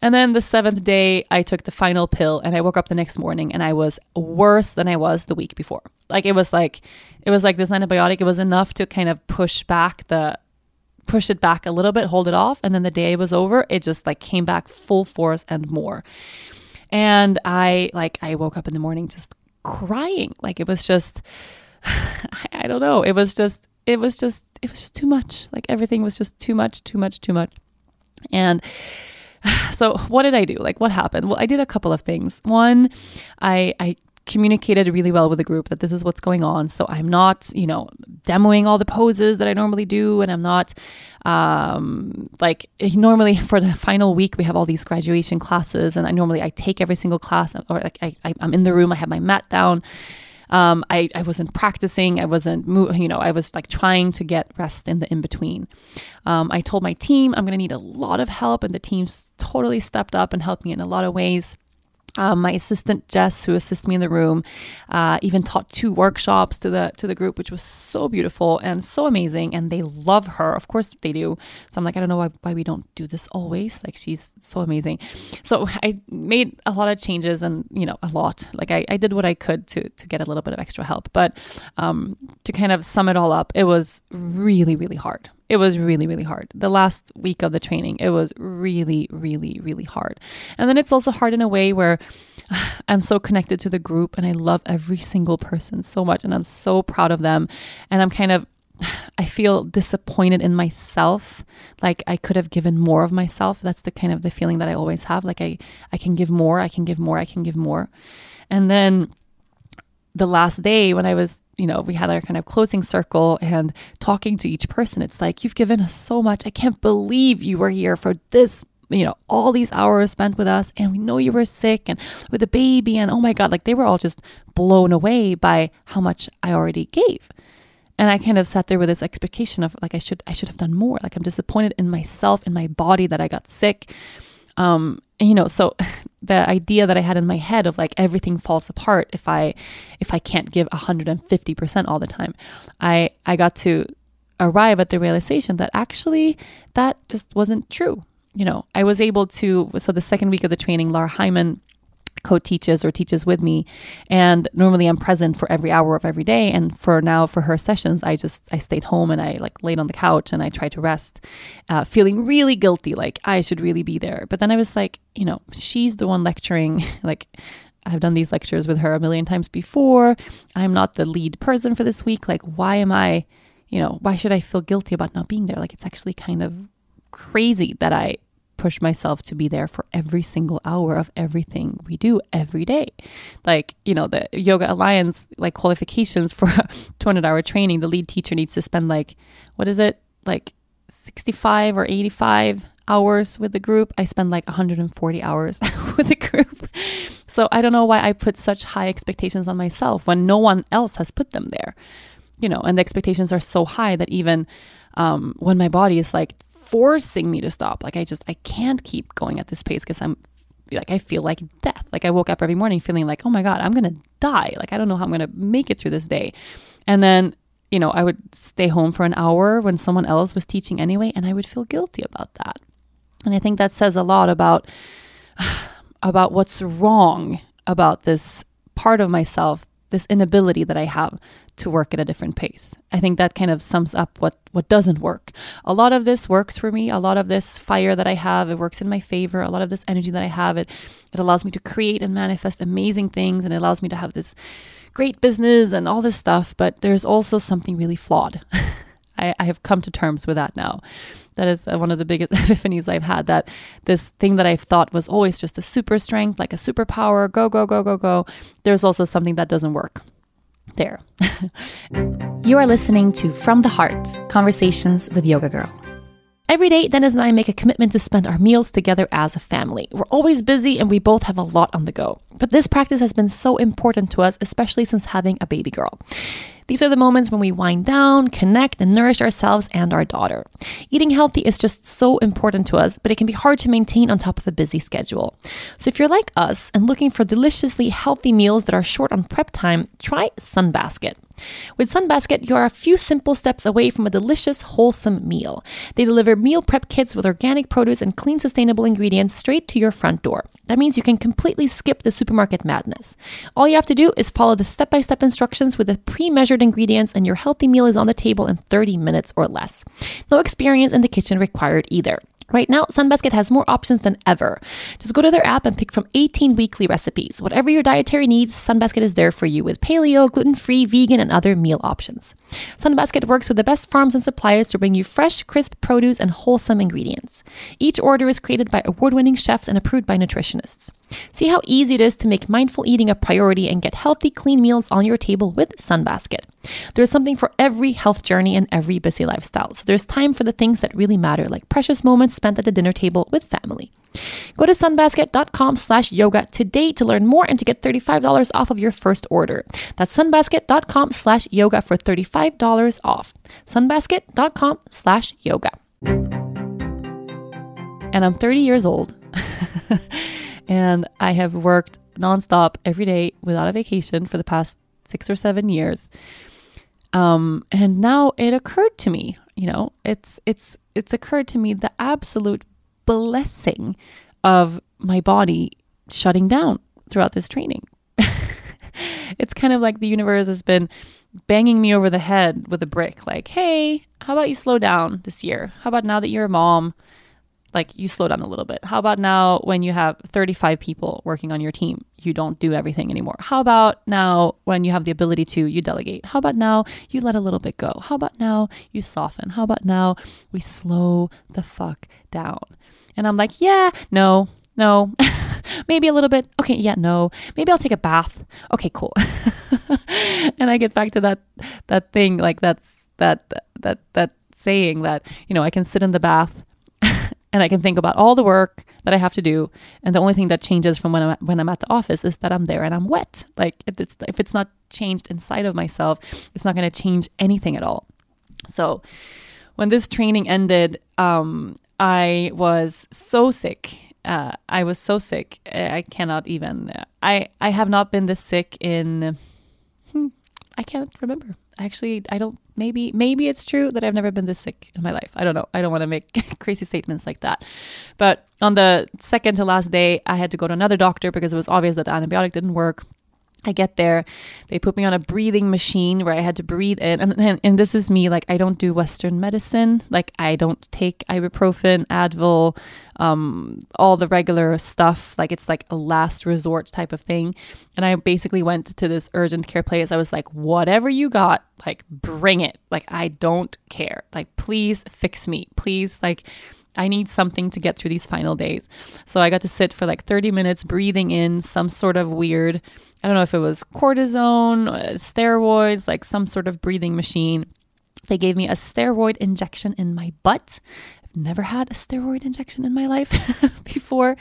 And then the seventh day, I took the final pill, and I woke up the next morning and I was worse than I was the week before. Like it was like this antibiotic. It was enough to kind of push it back a little bit, hold it off. And then the day was over, it just like came back full force and more. And I woke up in the morning just crying. Like it was just, I don't know. It was just too much. Like everything was just too much. And so what did I do? Like what happened? Well, I did a couple of things. One, I communicated really well with the group that this is what's going on. So I'm not, you know, demoing all the poses that I normally do. And I'm not like normally for the final week, we have all these graduation classes, and I normally take every single class, or like I'm in the room. I have my mat down. I wasn't practicing. I wasn't, you know, I was like trying to get rest in the in-between. I told my team I'm going to need a lot of help, and the team's totally stepped up and helped me in a lot of ways. My assistant Jess, who assists me in the room, even taught 2 workshops to the group, which was so beautiful and so amazing. And they love her. Of course they do. So I'm like, I don't know why we don't do this always. Like she's so amazing. So I made a lot of changes, and, you know, a lot. Like I did what I could to get a little bit of extra help. But to kind of sum it all up, it was really, really hard. It was really, really hard. The last week of the training, it was really, really, really hard. And then it's also hard in a way where I'm so connected to the group, and I love every single person so much, and I'm so proud of them. And I feel disappointed in myself. Like I could have given more of myself. That's the kind of the feeling that I always have. Like I can give more, I can give more, I can give more. And then the last day when I was, you know, we had our kind of closing circle and talking to each person, it's like, you've given us so much. I can't believe you were here for this, you know, all these hours spent with us, and we know you were sick and with a baby, and oh my God, like they were all just blown away by how much I already gave. And I kind of sat there with this expectation of like, I should have done more. Like I'm disappointed in myself, in my body, that I got sick. You know, so the idea that I had in my head of like everything falls apart if I can't give 150% all the time, I got to arrive at the realization that actually that just wasn't true. You know, I was able to, so the second week of the training, Laura Hyman co-teaches or teaches with me. And normally I'm present for every hour of every day. And for her sessions, I stayed home and I like laid on the couch and I tried to rest, feeling really guilty. Like I should really be there. But then I was like, you know, she's the one lecturing. Like I've done these lectures with her a million times before. I'm not the lead person for this week. Like why should I feel guilty about not being there? Like it's actually kind of crazy that I push myself to be there for every single hour of everything we do every day. Like, you know, the Yoga Alliance, like, qualifications for a 200-hour training, the lead teacher needs to spend like, what is it? Like 65 or 85 hours with the group. I spend like 140 hours with the group. So I don't know why I put such high expectations on myself when no one else has put them there, you know, and the expectations are so high that even when my body is like forcing me to stop, like I can't keep going at this pace because I'm like, I feel like death. Like I woke up every morning feeling like, oh my God, I'm going to die. Like, I don't know how I'm going to make it through this day. And then, you know, I would stay home for an hour when someone else was teaching anyway, and I would feel guilty about that. And I think that says a lot about what's wrong about this part of myself, this inability that I have to work at a different pace. I think that kind of sums up what doesn't work. A lot of this works for me. A lot of this fire that I have, it works in my favor. A lot of this energy that I have, it allows me to create and manifest amazing things, and it allows me to have this great business and all this stuff. But there's also something really flawed. I have come to terms with that now. That is one of the biggest epiphanies I've had, that this thing that I thought was always just a super strength, like a superpower, go, go, go, go, go. There's also something that doesn't work there. You are listening to From the Heart, Conversations with Yoga Girl. Every day, Dennis and I make a commitment to spend our meals together as a family. We're always busy and we both have a lot on the go. But this practice has been so important to us, especially since having a baby girl. These are the moments when we wind down, connect, and nourish ourselves and our daughter. Eating healthy is just so important to us, but it can be hard to maintain on top of a busy schedule. So if you're like us and looking for deliciously healthy meals that are short on prep time, try Sunbasket. With Sunbasket, you are a few simple steps away from a delicious, wholesome meal. They deliver meal prep kits with organic produce and clean, sustainable ingredients straight to your front door. That means you can completely skip the supermarket madness. All you have to do is follow the step-by-step instructions with the pre-measured ingredients, and your healthy meal is on the table in 30 minutes or less. No experience in the kitchen required either. Right now, Sunbasket has more options than ever. Just go to their app and pick from 18 weekly recipes. Whatever your dietary needs, Sunbasket is there for you with paleo, gluten-free, vegan, and other meal options. Sunbasket works with the best farms and suppliers to bring you fresh, crisp produce and wholesome ingredients. Each order is created by award-winning chefs and approved by nutritionists. See how easy it is to make mindful eating a priority and get healthy, clean meals on your table with Sunbasket. There's something for every health journey and every busy lifestyle, so there's time for the things that really matter, like precious moments spent at the dinner table with family. Go to sunbasket.com/yoga today to learn more and to get $35 off of your first order. That's sunbasket.com/yoga for $35 off. Sunbasket.com/yoga. And I'm 30 years old. And I have worked nonstop every day without a vacation for the past 6 or 7 years. And now it occurred to me, you know, it's occurred to me the absolute blessing of my body shutting down throughout this training. It's kind of like the universe has been banging me over the head with a brick. Like, hey, how about you slow down this year? How about now that you're a mom? Like, you slow down a little bit. How about now when you have 35 people working on your team, you don't do everything anymore? How about now when you have the ability to, you delegate? How about now you let a little bit go? How about now you soften? How about now we slow the fuck down? And I'm like, yeah, no, maybe a little bit. Okay, yeah, no, maybe I'll take a bath. Okay, cool. And I get back to that thing, like that saying that, you know, I can sit in the bath and I can think about all the work that I have to do, and the only thing that changes from when I'm at the office is that I'm there and I'm wet. Like, if it's not changed inside of myself, it's not going to change anything at all. So when this training ended, I was so sick. I cannot even. I have not been this sick in. I can't remember. Actually, I don't. Maybe it's true that I've never been this sick in my life. I don't know. I don't want to make crazy statements like that. But on the second to last day, I had to go to another doctor because it was obvious that the antibiotic didn't work. I get there. They put me on a breathing machine where I had to breathe in. And this is me. Like, I don't do Western medicine. Like, I don't take ibuprofen, Advil, all the regular stuff. Like, it's like a last resort type of thing. And I basically went to this urgent care place. I was like, whatever you got, like, bring it. Like, I don't care. Like, please fix me. Please, like, I need something to get through these final days. So I got to sit for like 30 minutes breathing in some sort of weird, I don't know if it was cortisone, steroids, like some sort of breathing machine. They gave me a steroid injection in my butt. I've never had a steroid injection in my life before.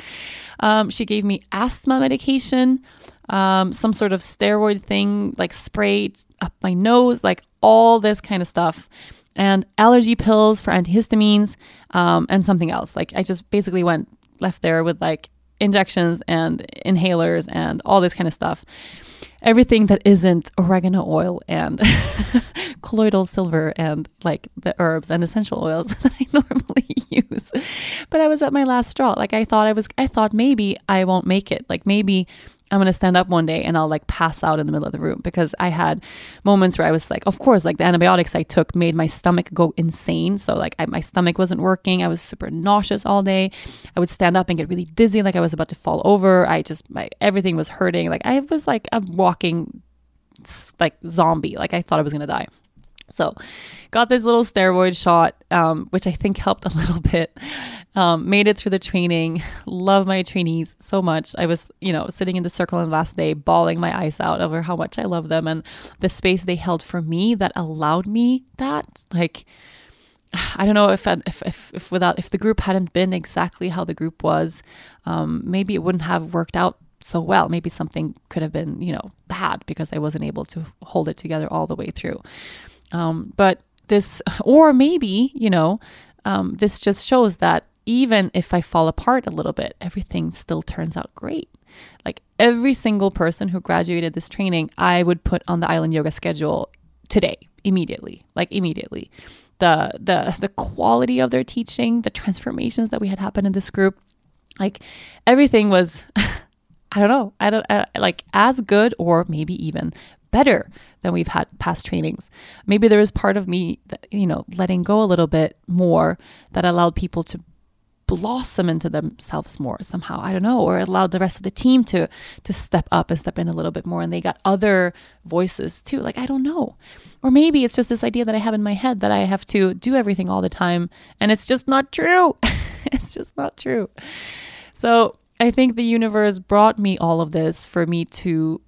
She gave me asthma medication, some sort of steroid thing, like sprayed up my nose, like all this kind of stuff. And allergy pills for antihistamines, and something else. Like I just basically left there with like injections and inhalers and all this kind of stuff. Everything that isn't oregano oil and colloidal silver and like the herbs and essential oils that I normally use. But I was at my last straw. Like I thought maybe I won't make it. Like maybe I'm going to stand up one day and I'll like pass out in the middle of the room, because I had moments where I was like, of course, like the antibiotics I took made my stomach go insane. So like my stomach wasn't working. I was super nauseous all day. I would stand up and get really dizzy. Like I was about to fall over. Everything was hurting. Like I was like a walking like zombie. Like I thought I was going to die. So got this little steroid shot, which I think helped a little bit. Made it through the training. Love my trainees so much. I was, sitting in the circle on the last day, bawling my eyes out over how much I love them and the space they held for me that allowed me that. Like, I don't know if the group hadn't been exactly how the group was, maybe it wouldn't have worked out so well. Maybe something could have been, bad, because I wasn't able to hold it together all the way through. But this, or maybe, this just shows that even if I fall apart a little bit, everything still turns out great. Like every single person who graduated this training, I would put on the Island Yoga schedule today, immediately. The quality of their teaching, the transformations that we had happened in this group, like everything was, like as good or maybe even better than we've had past trainings. Maybe there was part of me that, letting go a little bit more that allowed people to blossom into themselves more somehow. I don't know, or allowed the rest of the team to step up and step in a little bit more, and they got other voices too. Like I don't know, or maybe it's just this idea that I have in my head that I have to do everything all the time, and it's just not true. So I think the universe brought me all of this for me to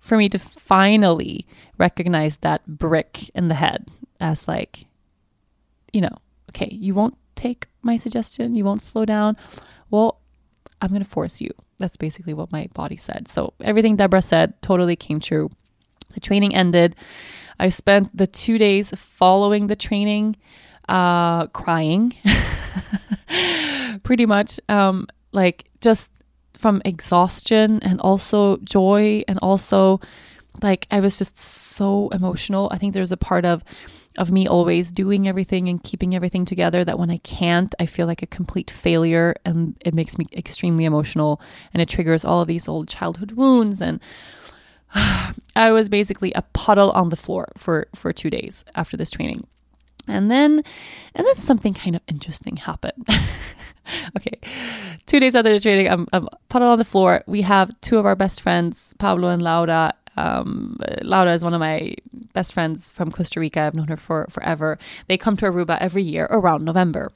finally recognize that brick in the head as like, okay, you won't take my suggestion. You won't slow down. Well, I'm going to force you. That's basically what my body said. So everything Deborah said totally came true. The training ended. I spent the 2 days following the training, crying pretty much, like just from exhaustion and also joy, and also like I was just so emotional. I think there's a part of me always doing everything and keeping everything together that when I can't, I feel like a complete failure, and it makes me extremely emotional, and it triggers all of these old childhood wounds. And I was basically a puddle on the floor for 2 days after this training. And then something kind of interesting happened. Okay. 2 days after the training, I'm puddle on the floor. We have two of our best friends, Pablo and Laura. Laura is one of my best friends from Costa Rica. I've known her for forever. They come to Aruba every year around November.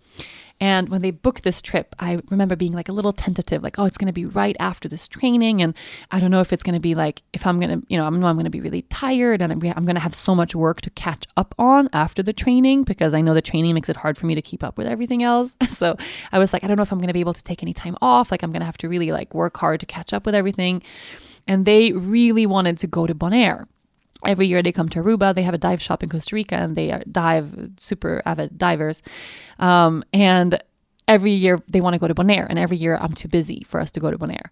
And when they booked this trip, I remember being like a little tentative, like, oh, it's going to be right after this training. And I don't know if it's going to be like, if I'm going to, I'm going to be really tired, and I'm going to have so much work to catch up on after the training, because I know the training makes it hard for me to keep up with everything else. So I was like, I don't know if I'm going to be able to take any time off. Like I'm going to have to really like work hard to catch up with everything. And they really wanted to go to Bonaire. Every year they come to Aruba. They have a dive shop in Costa Rica, and they are super avid divers. And every year they want to go to Bonaire, and every year I'm too busy for us to go to Bonaire.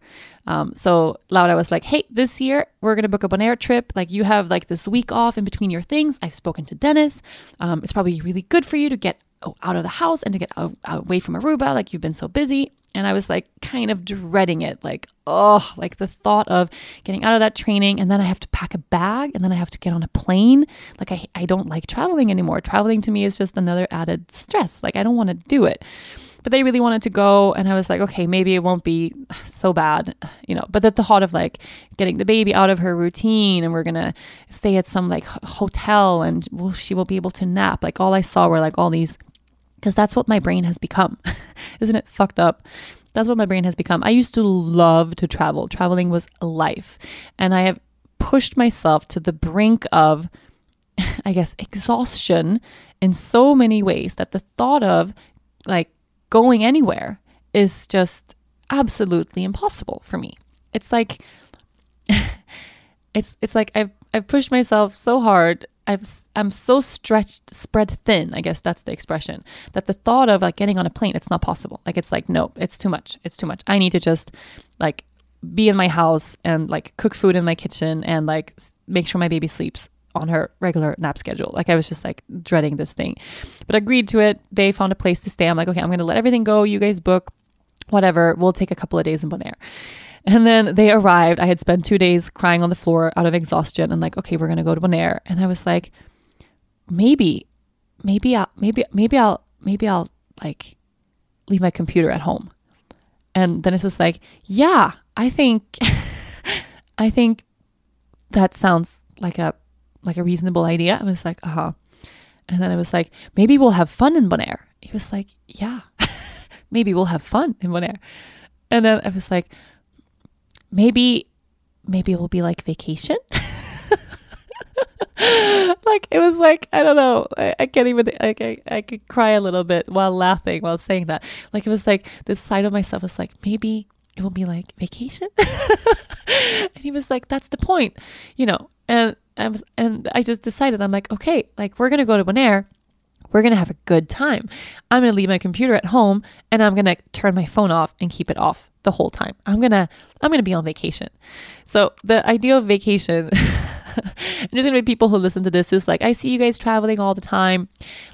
So Laura was like, hey, this year we're going to book a Bonaire trip. Like you have like this week off in between your things. I've spoken to Dennis. It's probably really good for you to get out of the house and to get away from Aruba. Like you've been so busy. And I was like kind of dreading it, like, oh, like the thought of getting out of that training, and then I have to pack a bag, and then I have to get on a plane. Like I don't like traveling anymore. Traveling to me is just another added stress. Like I don't want to do it. But they really wanted to go, and I was like, okay, maybe it won't be so bad, but the thought of like getting the baby out of her routine, and we're going to stay at some like hotel, and she will be able to nap. Like all I saw were like all these because that's what my brain has become. Isn't it fucked up? That's what my brain has become. I used to love to travel. Traveling was a life. And I have pushed myself to the brink of, I guess, exhaustion in so many ways that the thought of like going anywhere is just absolutely impossible for me. It's like, it's like I've pushed myself so hard. I'm so stretched, spread thin, I guess that's the expression, that the thought of like getting on a plane, it's not possible. Like, it's like, no, it's too much. It's too much. I need to just like be in my house and like cook food in my kitchen and like make sure my baby sleeps on her regular nap schedule. Like, I was just like dreading this thing, but I agreed to it. They found a place to stay. I'm like, okay, I'm going to let everything go. You guys book, whatever. We'll take a couple of days in Bonaire. And then they arrived. I had spent 2 days crying on the floor out of exhaustion and like, okay, we're going to go to Bonaire. And I was like, maybe I'll like leave my computer at home. And Dennis was like, yeah, I think that sounds like a reasonable idea. I was like, uh-huh. And then I was like, maybe we'll have fun in Bonaire. He was like, yeah, maybe we'll have fun in Bonaire. And then I was like, maybe it will be like vacation. Like, it was like, I don't know. I can't even, like, I could cry a little bit while laughing, while saying that. Like, it was like this side of myself was like, maybe it will be like vacation. And he was like, that's the point, you know? And I just decided, I'm like, okay, like, we're going to go to Bonaire. We're going to have a good time. I'm going to leave my computer at home and I'm going to turn my phone off and keep it off the whole time. I'm going to be on vacation. So the idea of vacation, and there's going to be people who listen to this who's like, I see you guys traveling all the time.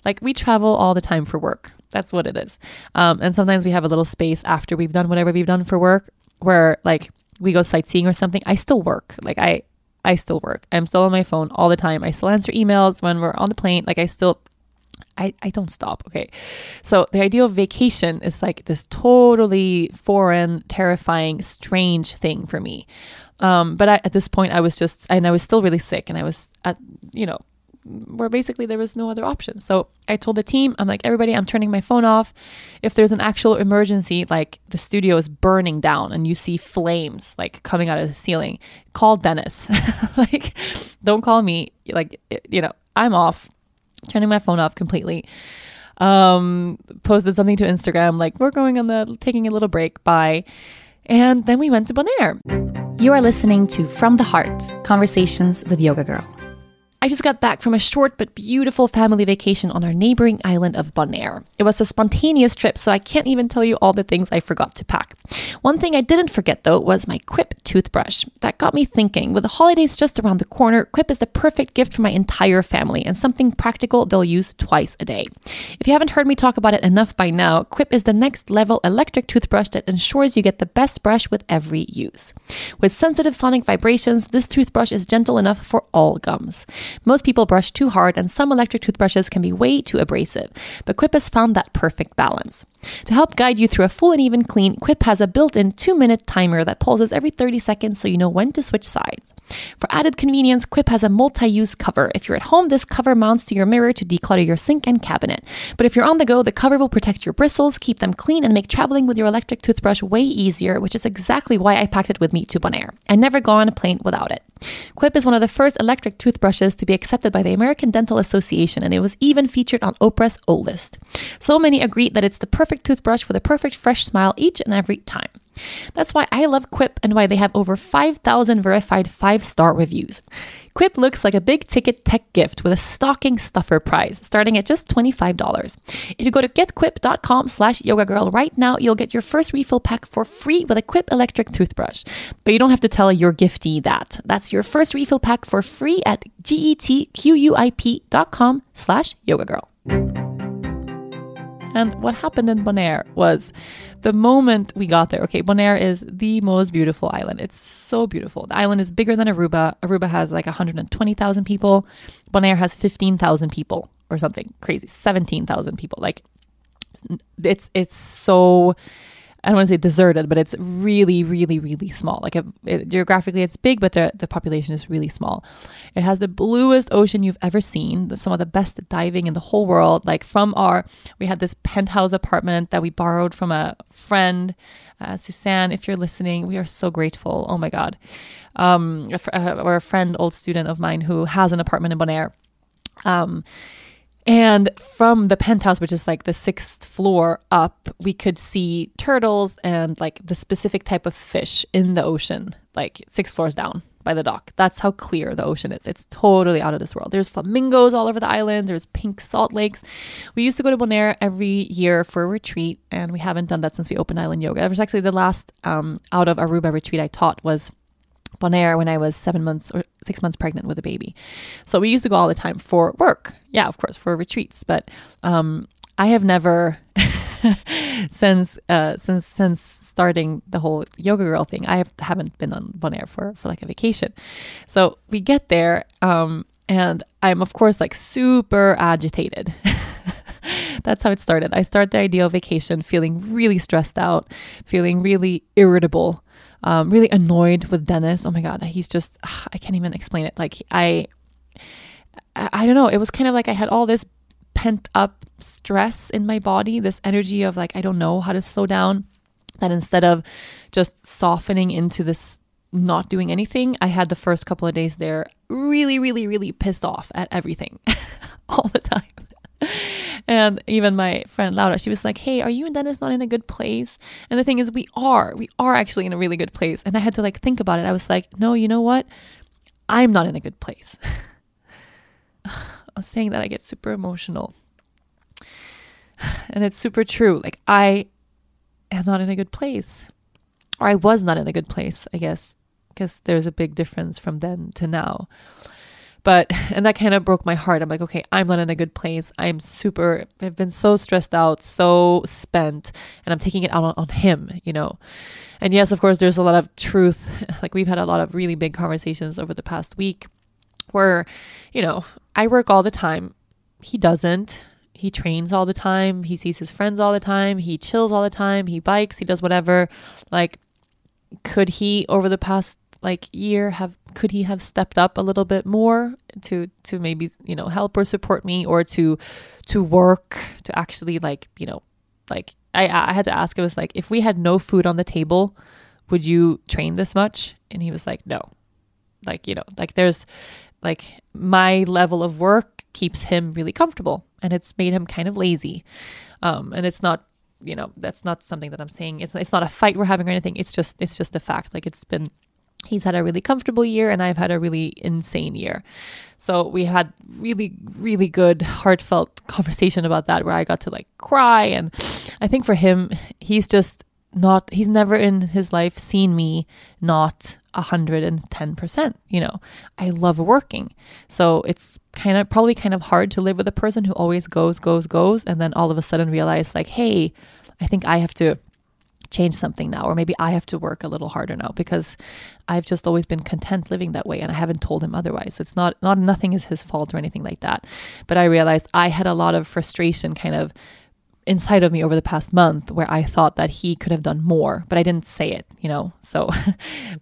Like, we travel all the time for work. That's what it is. And sometimes we have a little space after we've done whatever we've done for work where like we go sightseeing or something. I still work. Like, I still work. I'm still on my phone all the time. I still answer emails when we're on the plane. Like, I don't stop. Okay. So the idea of vacation is like this totally foreign, terrifying, strange thing for me. But at this point I was just, and I was still really sick and I was at, you know, where basically there was no other option. So I told the team, I'm like, everybody, I'm turning my phone off. If there's an actual emergency, like the studio is burning down and you see flames like coming out of the ceiling, call Dennis. Like, don't call me. Like, you know, I'm off, turning my phone off completely. Posted something to Instagram, like, we're going on taking a little break. Bye. And then we went to Bonaire. You are listening to From the Heart, Conversations with Yoga Girl. I just got back from a short but beautiful family vacation on our neighboring island of Bonaire. It was a spontaneous trip, so I can't even tell you all the things I forgot to pack. One thing I didn't forget, though, was my Quip toothbrush. That got me thinking, with the holidays just around the corner, Quip is the perfect gift for my entire family and something practical they'll use twice a day. If you haven't heard me talk about it enough by now, Quip is the next level electric toothbrush that ensures you get the best brush with every use. With sensitive sonic vibrations, this toothbrush is gentle enough for all gums. Most people brush too hard and some electric toothbrushes can be way too abrasive, but Quip has found that perfect balance. To help guide you through a full and even clean, Quip has a built-in 2-minute timer that pauses every 30 seconds so you know when to switch sides. For added convenience, Quip has a multi-use cover. If you're at home, this cover mounts to your mirror to declutter your sink and cabinet. But if you're on the go, the cover will protect your bristles, keep them clean, and make traveling with your electric toothbrush way easier, which is exactly why I packed it with me to Bonaire. I never go on a plane without it. Quip is one of the first electric toothbrushes to be accepted by the American Dental Association, and it was even featured on Oprah's O List. So many agreed that it's the perfect toothbrush for the perfect fresh smile each and every time. That's why I love Quip and why they have over 5,000 verified 5-star reviews. Quip looks like a big-ticket tech gift with a stocking stuffer prize starting at just $25. If you go to getquip.com/yogagirl right now, you'll get your first refill pack for free with a Quip electric toothbrush. But you don't have to tell your giftee that. That's your first refill pack for free at getquip.com/yogagirl. And what happened in Bonaire was the moment we got there. Okay, Bonaire is the most beautiful island. It's so beautiful. The island is bigger than Aruba. Aruba has like 120,000 people. Bonaire has 15,000 people or something crazy, 17,000 people. Like, it's so I don't want to say deserted, but it's really, really, really small. Like geographically, it's big, but the population is really small. It has the bluest ocean you've ever seen, some of the best diving in the whole world. Like we had this penthouse apartment that we borrowed from a friend, Suzanne. If you're listening, we are so grateful. Oh my God. Or a friend, old student of mine who has an apartment in Bonaire. And from the penthouse, which is like the 6th floor up, we could see turtles and like the specific type of fish in the ocean, like 6 floors down by the dock. That's how clear the ocean is. It's totally out of this world. There's flamingos all over the island. There's pink salt lakes. We used to go to Bonaire every year for a retreat, and we haven't done that since we opened Island Yoga. It was actually the last out of Aruba retreat I taught was Bonaire when I was 7 months or 6 months pregnant with a baby. So we used to go all the time for work. Yeah, of course, for retreats. But I have never since starting the whole Yoga Girl thing, I haven't been on Bonaire for like a vacation. So we get there and I'm of course like super agitated. That's how it started. I start the idea of vacation feeling really stressed out, feeling really irritable. Really annoyed with Dennis. Oh my God. He's just, I can't even explain it. Like I don't know. It was kind of like I had all this pent up stress in my body, this energy of like, I don't know how to slow down, that instead of just softening into this, not doing anything, I had the first couple of days there really, really, really pissed off at everything all the time. And even my friend Laura, she was like, hey, are you and Dennis not in a good place? And the thing is, we are actually in a really good place. And I had to like think about it. I was like, no, you know what? I'm not in a good place. I'm saying that I get super emotional. And it's super true. Like I am not in a good place. Or I was not in a good place, I guess, because there's a big difference from then to now. And that kind of broke my heart. I'm like, okay, I'm not in a good place. I've been so stressed out, so spent, and I'm taking it out on him, you know? And yes, of course, there's a lot of truth. Like we've had a lot of really big conversations over the past week where, you know, I work all the time. He doesn't. He trains all the time. He sees his friends all the time. He chills all the time. He bikes, he does whatever. Like, could he over the past year could he have stepped up a little bit more to maybe, you know, help or support me, or to work, to actually I had to ask. It was like, if we had no food on the table, would you train this much? And he was like, no, like, you know, like there's like my level of work keeps him really comfortable, and it's made him kind of lazy. And it's not, you know, that's not something that I'm saying. It's not a fight we're having or anything. It's just a fact. Like he's had a really comfortable year, and I've had a really insane year. So we had really, really good heartfelt conversation about that, where I got to like cry. And I think for him, he's never in his life seen me not 110%, you know. I love working. So it's probably hard to live with a person who always goes. And then all of a sudden realize like, hey, I think I have to change something now, or maybe I have to work a little harder now, because I've just always been content living that way, and I haven't told him otherwise. It's not nothing is his fault or anything like that. But I realized I had a lot of frustration kind of inside of me over the past month, where I thought that he could have done more, but I didn't say it, you know. So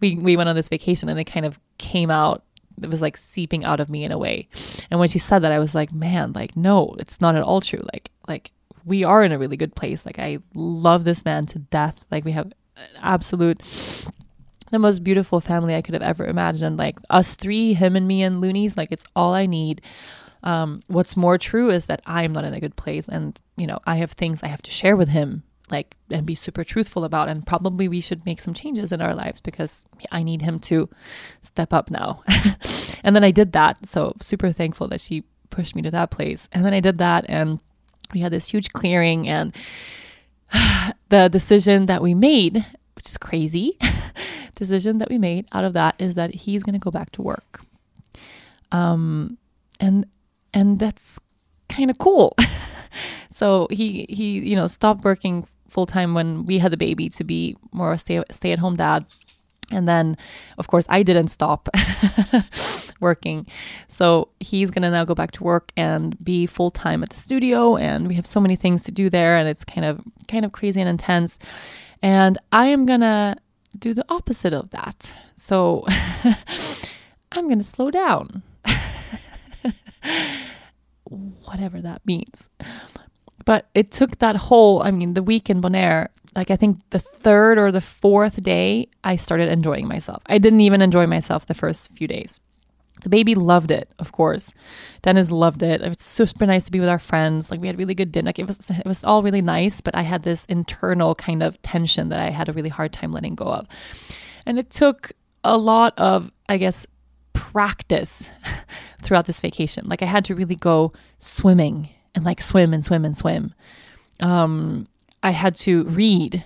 we went on this vacation, and it kind of came out. It was like seeping out of me in a way. And when she said that, I was like, man, like, no, it's not at all true. Like we are in a really good place. Like I love this man to death. Like we have the most beautiful family I could have ever imagined. Like us three, him and me and Looney's, like it's all I need. What's more true is that I'm not in a good place, and you know, I have things I have to share with him, like, and be super truthful about. And probably we should make some changes in our lives, because I need him to step up now. And then I did that. So super thankful that she pushed me to that place. And then I did that, and we had this huge clearing, and the decision that we made, which is crazy, decision that we made out of that is that he's going to go back to work. And that's kind of cool. So he, you know, stopped working full time when we had the baby to be more a stay at home dad. And then, of course, I didn't stop working. So he's going to now go back to work and be full time at the studio. And we have so many things to do there. And it's kind of crazy and intense. And I am going to do the opposite of that. So I'm going to slow down, whatever that means. But it took that whole, the week in Bonaire, like I think the third or the fourth day, I started enjoying myself. I didn't even enjoy myself the first few days. The baby loved it, of course. Dennis loved it. It's super nice to be with our friends. Like we had really good dinner. Like it was all really nice, but I had this internal kind of tension that I had a really hard time letting go of. And it took a lot of, practice throughout this vacation. Like I had to really go swimming and swim. I had to read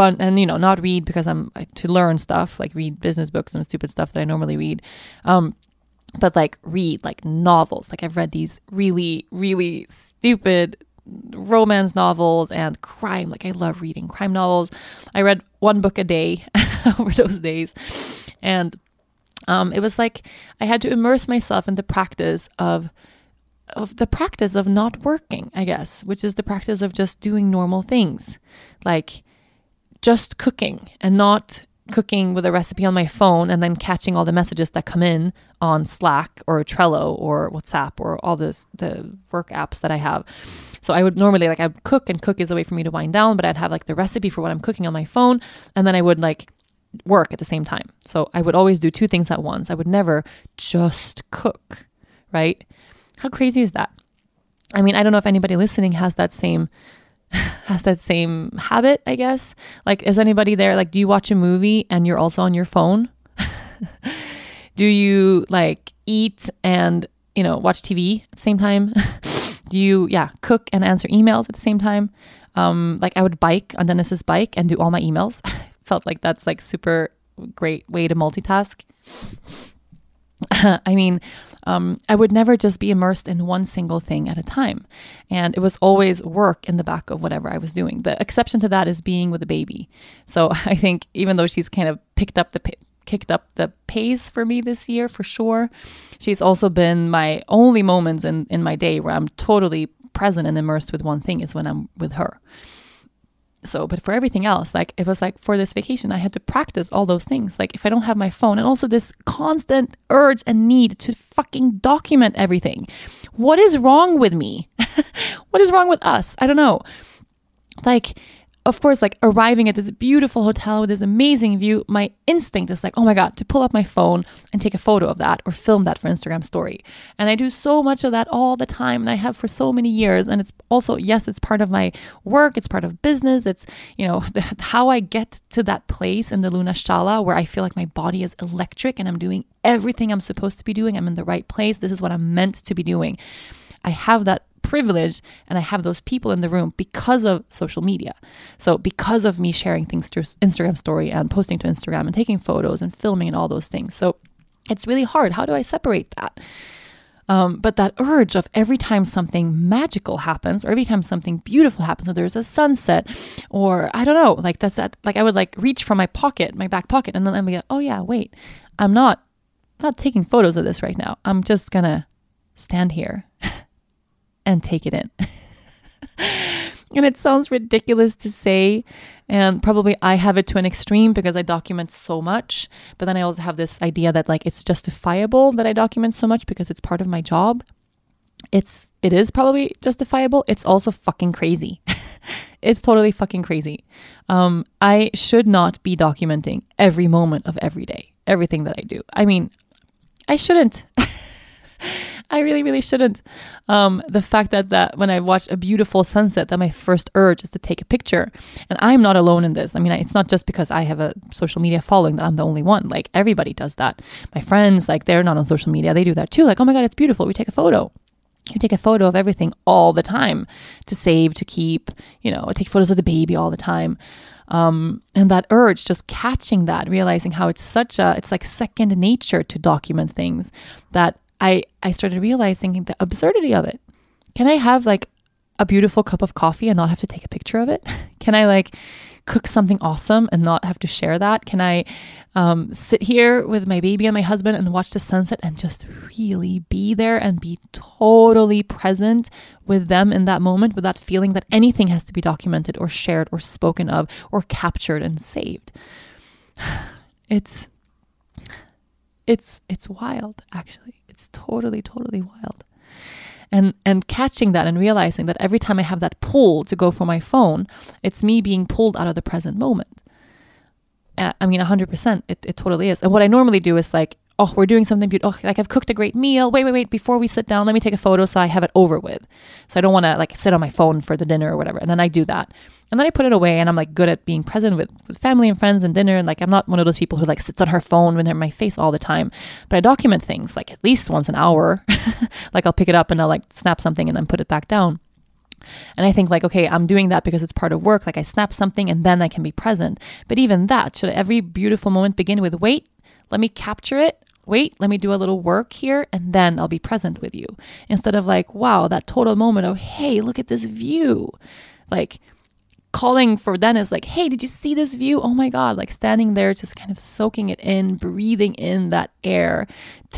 not read because to learn stuff, like read business books and stupid stuff that I normally read. But read novels. Like I've read these really, really stupid romance novels and crime. Like I love reading crime novels. I read one book a day over those days. And it was I had to immerse myself in the practice of not working, I guess, which is the practice of just doing normal things, like just cooking and not cooking with a recipe on my phone and then catching all the messages that come in on Slack or Trello or WhatsApp or all the work apps that I have. So I would normally I'd cook, and cook is a way for me to wind down, but I'd have the recipe for what I'm cooking on my phone, and then I would work at the same time. So I would always do two things at once. I would never just cook, right? How crazy is that? I don't know if anybody listening has that same habit, I guess. Is anybody there? Do you watch a movie and you're also on your phone? Do you eat and, watch TV at the same time? Do you, cook and answer emails at the same time? I would bike on Dennis's bike and do all my emails. Felt like that's super great way to multitask. I would never just be immersed in one single thing at a time. And it was always work in the back of whatever I was doing. The exception to that is being with a baby. So I think even though she's kind of kicked up the pace for me this year, for sure, she's also been my only moments in my day where I'm totally present and immersed with one thing is when I'm with her. So, but for everything else, it was for this vacation, I had to practice all those things. If I don't have my phone, and also this constant urge and need to fucking document everything. What is wrong with me? What is wrong with us? I don't know. Of course, arriving at this beautiful hotel with this amazing view, my instinct is oh my God, to pull up my phone and take a photo of that or film that for Instagram story. And I do so much of that all the time, and I have for so many years. And it's also, yes, it's part of my work. It's part of business. It's, how I get to that place in the Luna Shala where I feel like my body is electric and I'm doing everything I'm supposed to be doing. I'm in the right place. This is what I'm meant to be doing. I have that privilege, and I have those people in the room because of social media. So because of me sharing things through Instagram story and posting to Instagram and taking photos and filming and all those things. So it's really hard. How do I separate that? But that urge of every time something magical happens or every time something beautiful happens, or there's a sunset, or I don't know, I would reach from my back pocket, and then I'd be like, oh yeah, wait, I'm not taking photos of this right now. I'm just gonna stand here and take it in. And it sounds ridiculous to say, and probably I have it to an extreme because I document so much, but then I also have this idea that it's justifiable that I document so much because it's part of my job. It is probably justifiable. It's also fucking crazy. It's totally fucking crazy. I should not be documenting every moment of every day, everything that I do. I shouldn't. I really, really shouldn't. The fact that when I watch a beautiful sunset, that my first urge is to take a picture. And I'm not alone in this. It's not just because I have a social media following that I'm the only one. Everybody does that. My friends, they're not on social media. They do that too. Oh my God, it's beautiful. We take a photo. You take a photo of everything all the time to save, to keep, I take photos of the baby all the time. And that urge, just catching that, realizing how it's it's second nature to document things, that I started realizing the absurdity of it. Can I have a beautiful cup of coffee and not have to take a picture of it? Can I like cook something awesome and not have to share that? Can I sit here with my baby and my husband and watch the sunset and just really be there and be totally present with them in that moment without feeling that anything has to be documented or shared or spoken of or captured and saved? It's wild, actually. It's totally, totally wild. And catching that and realizing that every time I have that pull to go for my phone, it's me being pulled out of the present moment. I mean, 100%, it totally is. And what I normally do is like, oh, we're doing something beautiful. Oh, like I've cooked a great meal. Wait, before we sit down, let me take a photo so I have it over with. So I don't want to like sit on my phone for the dinner or whatever. And then I do that. And then I put it away and I'm like good at being present with family and friends and dinner. And like, I'm not one of those people who like sits on her phone when they're in my face all the time. But I document things like at least once an hour. Like I'll pick it up and I'll like snap something and then put it back down. And I think like, okay, I'm doing that because it's part of work. Like I snap something and then I can be present. But even that, should every beautiful moment begin with, wait, let me capture it. Wait, let me do a little work here and then I'll be present with you. Instead of like, wow, that total moment of, hey, look at this view. Like calling for Dennis, like, hey, did you see this view? Oh my God, like standing there, just kind of soaking it in, breathing in that air,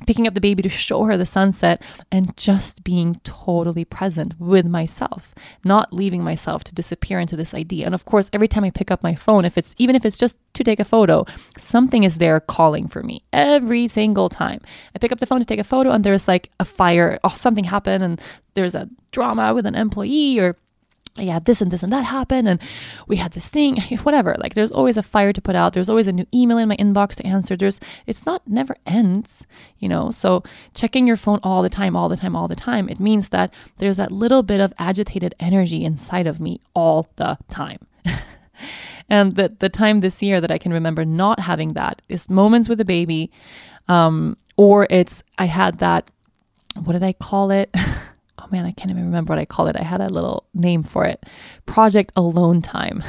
picking up the baby to show her the sunset and just being totally present with myself, not leaving myself to disappear into this idea. And of course, every time I pick up my phone, even if it's just to take a photo, something is there calling for me every single time. I pick up the phone to take a photo and there's like a fire or something happened and there's a drama with an employee or yeah, this and that happened and we had this thing, whatever. Like there's always a fire to put out. There's always a new email in my inbox to answer. It's not, never ends, you know? So checking your phone all the time, it means that there's that little bit of agitated energy inside of me all the time. And the time this year that I can remember not having that is moments with the baby. Or it's, I had that, what did I call it? Oh man, I can't even remember what I called it. I had a little name for it. Project Alone Time.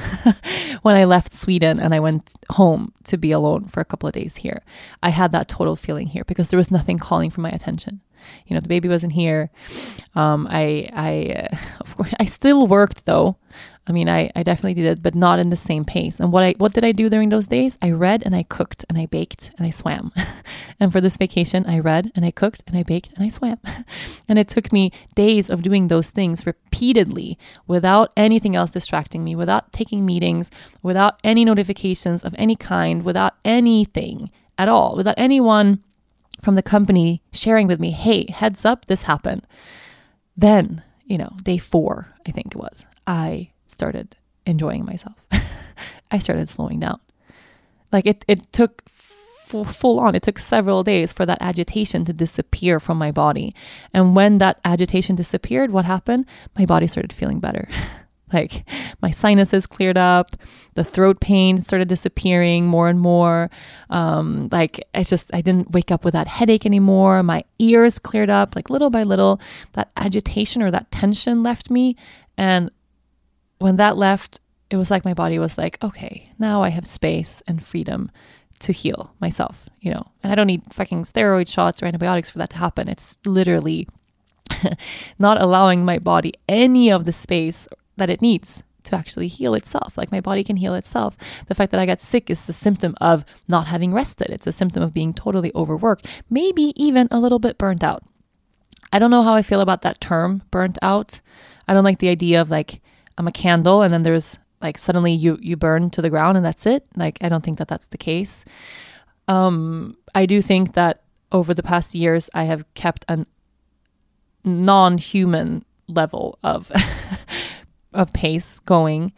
When I left Sweden and I went home to be alone for a couple of days here, I had that total feeling here because there was nothing calling for my attention. You know, the baby wasn't here. Of course, I still worked though. I mean, I definitely did it, but not in the same pace. And what did I do during those days? I read and I cooked and I baked and I swam. And for this vacation, I read and I cooked and I baked and I swam. And it took me days of doing those things repeatedly without anything else distracting me, without taking meetings, without any notifications of any kind, without anything at all, without anyone from the company sharing with me, hey, heads up, this happened. Then, you know, day 4, I think it was, I started enjoying myself. I started slowing down. Like it took full on. It took several days for that agitation to disappear from my body. And when that agitation disappeared, what happened? My body started feeling better. Like my sinuses cleared up, the throat pain started disappearing more and more. Like I didn't wake up with that headache anymore. My ears cleared up, like little by little, that agitation or that tension left me. And when that left, it was like my body was like, okay, now I have space and freedom to heal myself, you know, and I don't need fucking steroid shots or antibiotics for that to happen. It's literally not allowing my body any of the space that it needs to actually heal itself. Like my body can heal itself. The fact that I got sick is a symptom of not having rested. It's a symptom of being totally overworked, maybe even a little bit burnt out. I don't know how I feel about that term, burnt out. I don't like the idea of like, I'm a candle and then there's like suddenly you burn to the ground and that's it. Like, I don't think that that's the case. I do think that over the past years, I have kept a non-human level of of pace going,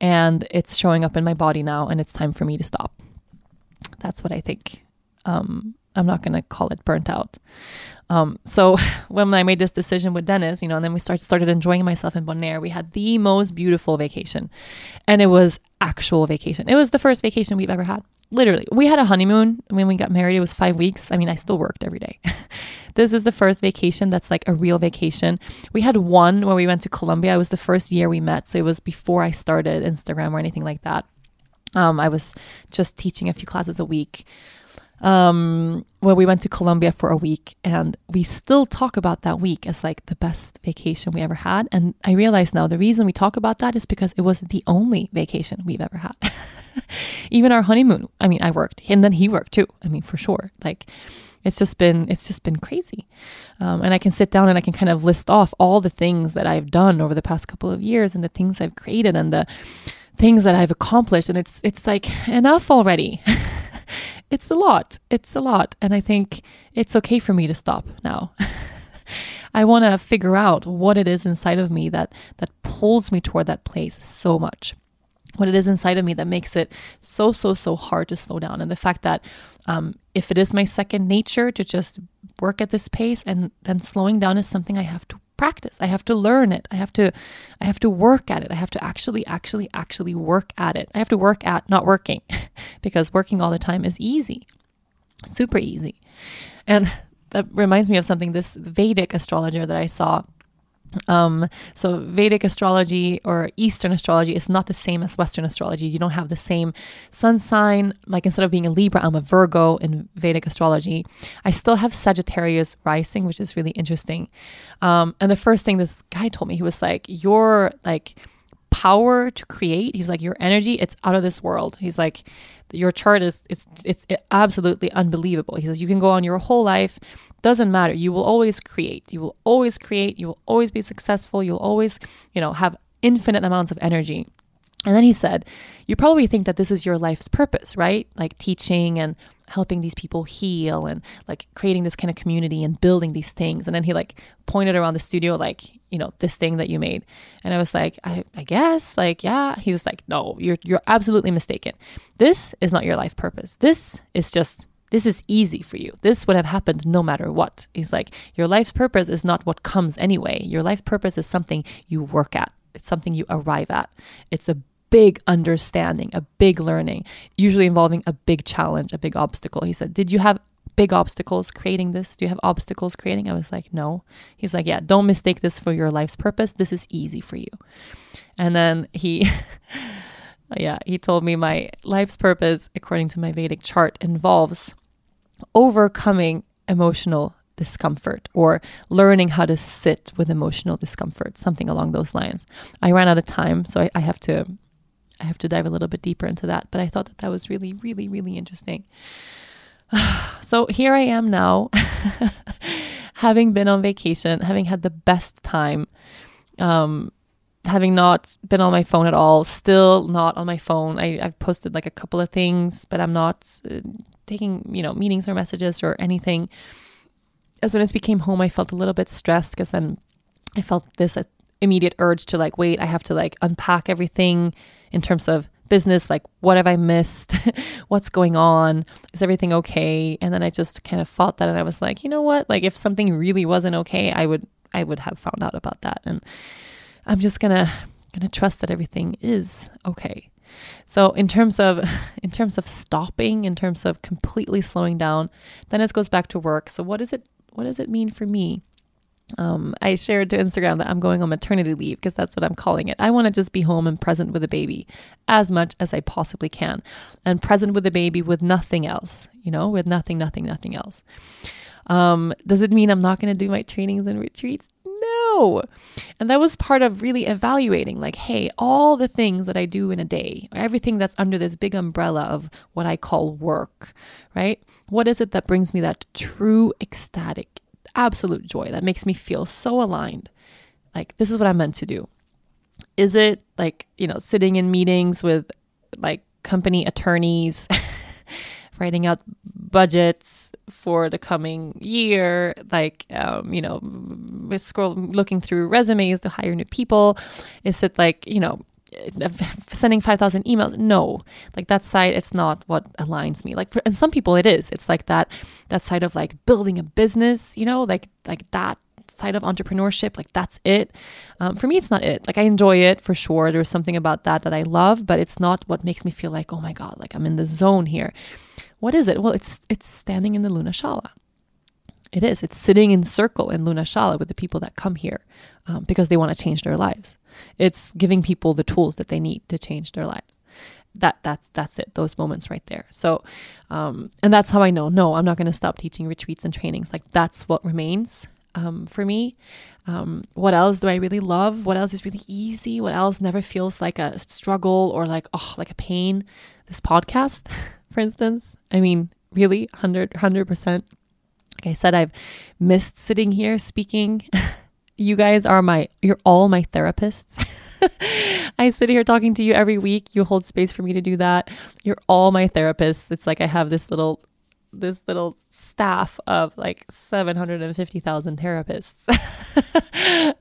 and it's showing up in my body now and it's time for me to stop. That's what I think. I'm not going to call it burnt out. So when I made this decision with Dennis, you know, and then we started enjoying myself in Bonaire, we had the most beautiful vacation, and it was actual vacation. It was the first vacation we've ever had. Literally, we had a honeymoon. When we got married, it was 5 weeks. I mean, I still worked every day. This is the first vacation that's like a real vacation. We had one where we went to Colombia. It was the first year we met. So it was before I started Instagram or anything like that. I was just teaching a few classes a week. where we went to Colombia for a week, and we still talk about that week as like the best vacation we ever had. And I realize now the reason we talk about that is because it wasn't the only vacation we've ever had. Even our honeymoon, I mean, I worked and then he worked too. I mean, for sure. Like it's just been crazy. And I can sit down and I can kind of list off all the things that I've done over the past couple of years and the things I've created and the things that I've accomplished. And it's like enough already. It's a lot. And I think it's okay for me to stop now. I want to figure out what it is inside of me that pulls me toward that place so much. What it is inside of me that makes it so, so, so hard to slow down. And the fact that if it is my second nature to just work at this pace, and then slowing down is something I have to practice. I have to learn it. I have to work at it. I have to actually work at it. I have to work at not working because working all the time is easy, super easy. And that reminds me of something, this Vedic astrologer that I saw. So Vedic astrology or Eastern astrology is not the same as Western astrology. You don't have the same sun sign. Like instead of being a Libra, I'm a Virgo in Vedic astrology. I still have Sagittarius rising, which is really interesting. And the first thing this guy told me, he was like, your like power to create, he's like, your energy, it's out of this world. He's like, your chart is it's absolutely unbelievable. He says, you can go on your whole life, doesn't matter. You will always create. You will always create. You will always be successful. You'll always, have infinite amounts of energy. And then he said, you probably think that this is your life's purpose, right? Like teaching and helping these people heal and like creating this kind of community and building these things. And then he like pointed around the studio, like, this thing that you made. And I was like, I guess, like, yeah. He was like, no, you're absolutely mistaken. This is not your life purpose. This is easy for you. This would have happened no matter what. He's like, your life's purpose is not what comes anyway. Your life purpose is something you work at. It's something you arrive at. It's a big understanding, a big learning, usually involving a big challenge, a big obstacle. He said, did you have big obstacles creating this? Do you have obstacles creating? I was like, no. He's like, yeah, don't mistake this for your life's purpose. This is easy for you. And then he told me my life's purpose, according to my Vedic chart, involves overcoming emotional discomfort or learning how to sit with emotional discomfort, something along those lines. I ran out of time, so I have to dive a little bit deeper into that, but I thought that was really, really, really interesting. So here I am now, having been on vacation, having had the best time, having not been on my phone at all, still not on my phone. I've posted like a couple of things, but I'm not taking, meetings or messages or anything. As soon as we came home, I felt a little bit stressed because then I felt this immediate urge to like, wait, I have to like unpack everything in terms of business. Like, what have I missed? What's going on? Is everything okay? And then I just kind of fought that. And I was like, you know what? Like if something really wasn't okay, I would have found out about that. And I'm just gonna trust that everything is okay. So in terms of stopping, in terms of completely slowing down, then it goes back to work. So what does it mean for me? I shared to Instagram that I'm going on maternity leave because that's what I'm calling it. I want to just be home and present with the baby as much as I possibly can, and present with the baby with nothing else, with nothing else. Does it mean I'm not going to do my trainings and retreats? No. And that was part of really evaluating, like, hey, all the things that I do in a day, everything that's under this big umbrella of what I call work, right? What is it that brings me that true ecstatic, absolute joy that makes me feel so aligned? Like, this is what I'm meant to do. Is it like, sitting in meetings with like company attorneys, writing out budgets for the coming year, like, looking through resumes to hire new people? Is it like, sending 5,000 emails? No, like that side, it's not what aligns me. Like and some people it is, it's like that side of like building a business, like that side of entrepreneurship, like that's it. For me, it's not it. Like I enjoy it for sure. There's something about that I love, but it's not what makes me feel like, oh my God, like I'm in the zone here. What is it? Well, it's standing in the Luna Shala. It is. It's sitting in circle in Luna Shala with the people that come here because they want to change their lives. It's giving people the tools that they need to change their lives. that's it, those moments right there. So and that's how I know, no, I'm not going to stop teaching retreats and trainings. Like, that's what remains for me. What else do I really love? What else is really easy? What else never feels like a struggle or like a pain? This podcast, for instance. I mean, really 100%. Like I said, I've missed sitting here speaking. You guys are you're all my therapists. I sit here talking to you every week. You hold space for me to do that. You're all my therapists. It's like I have this little staff of like 750,000 therapists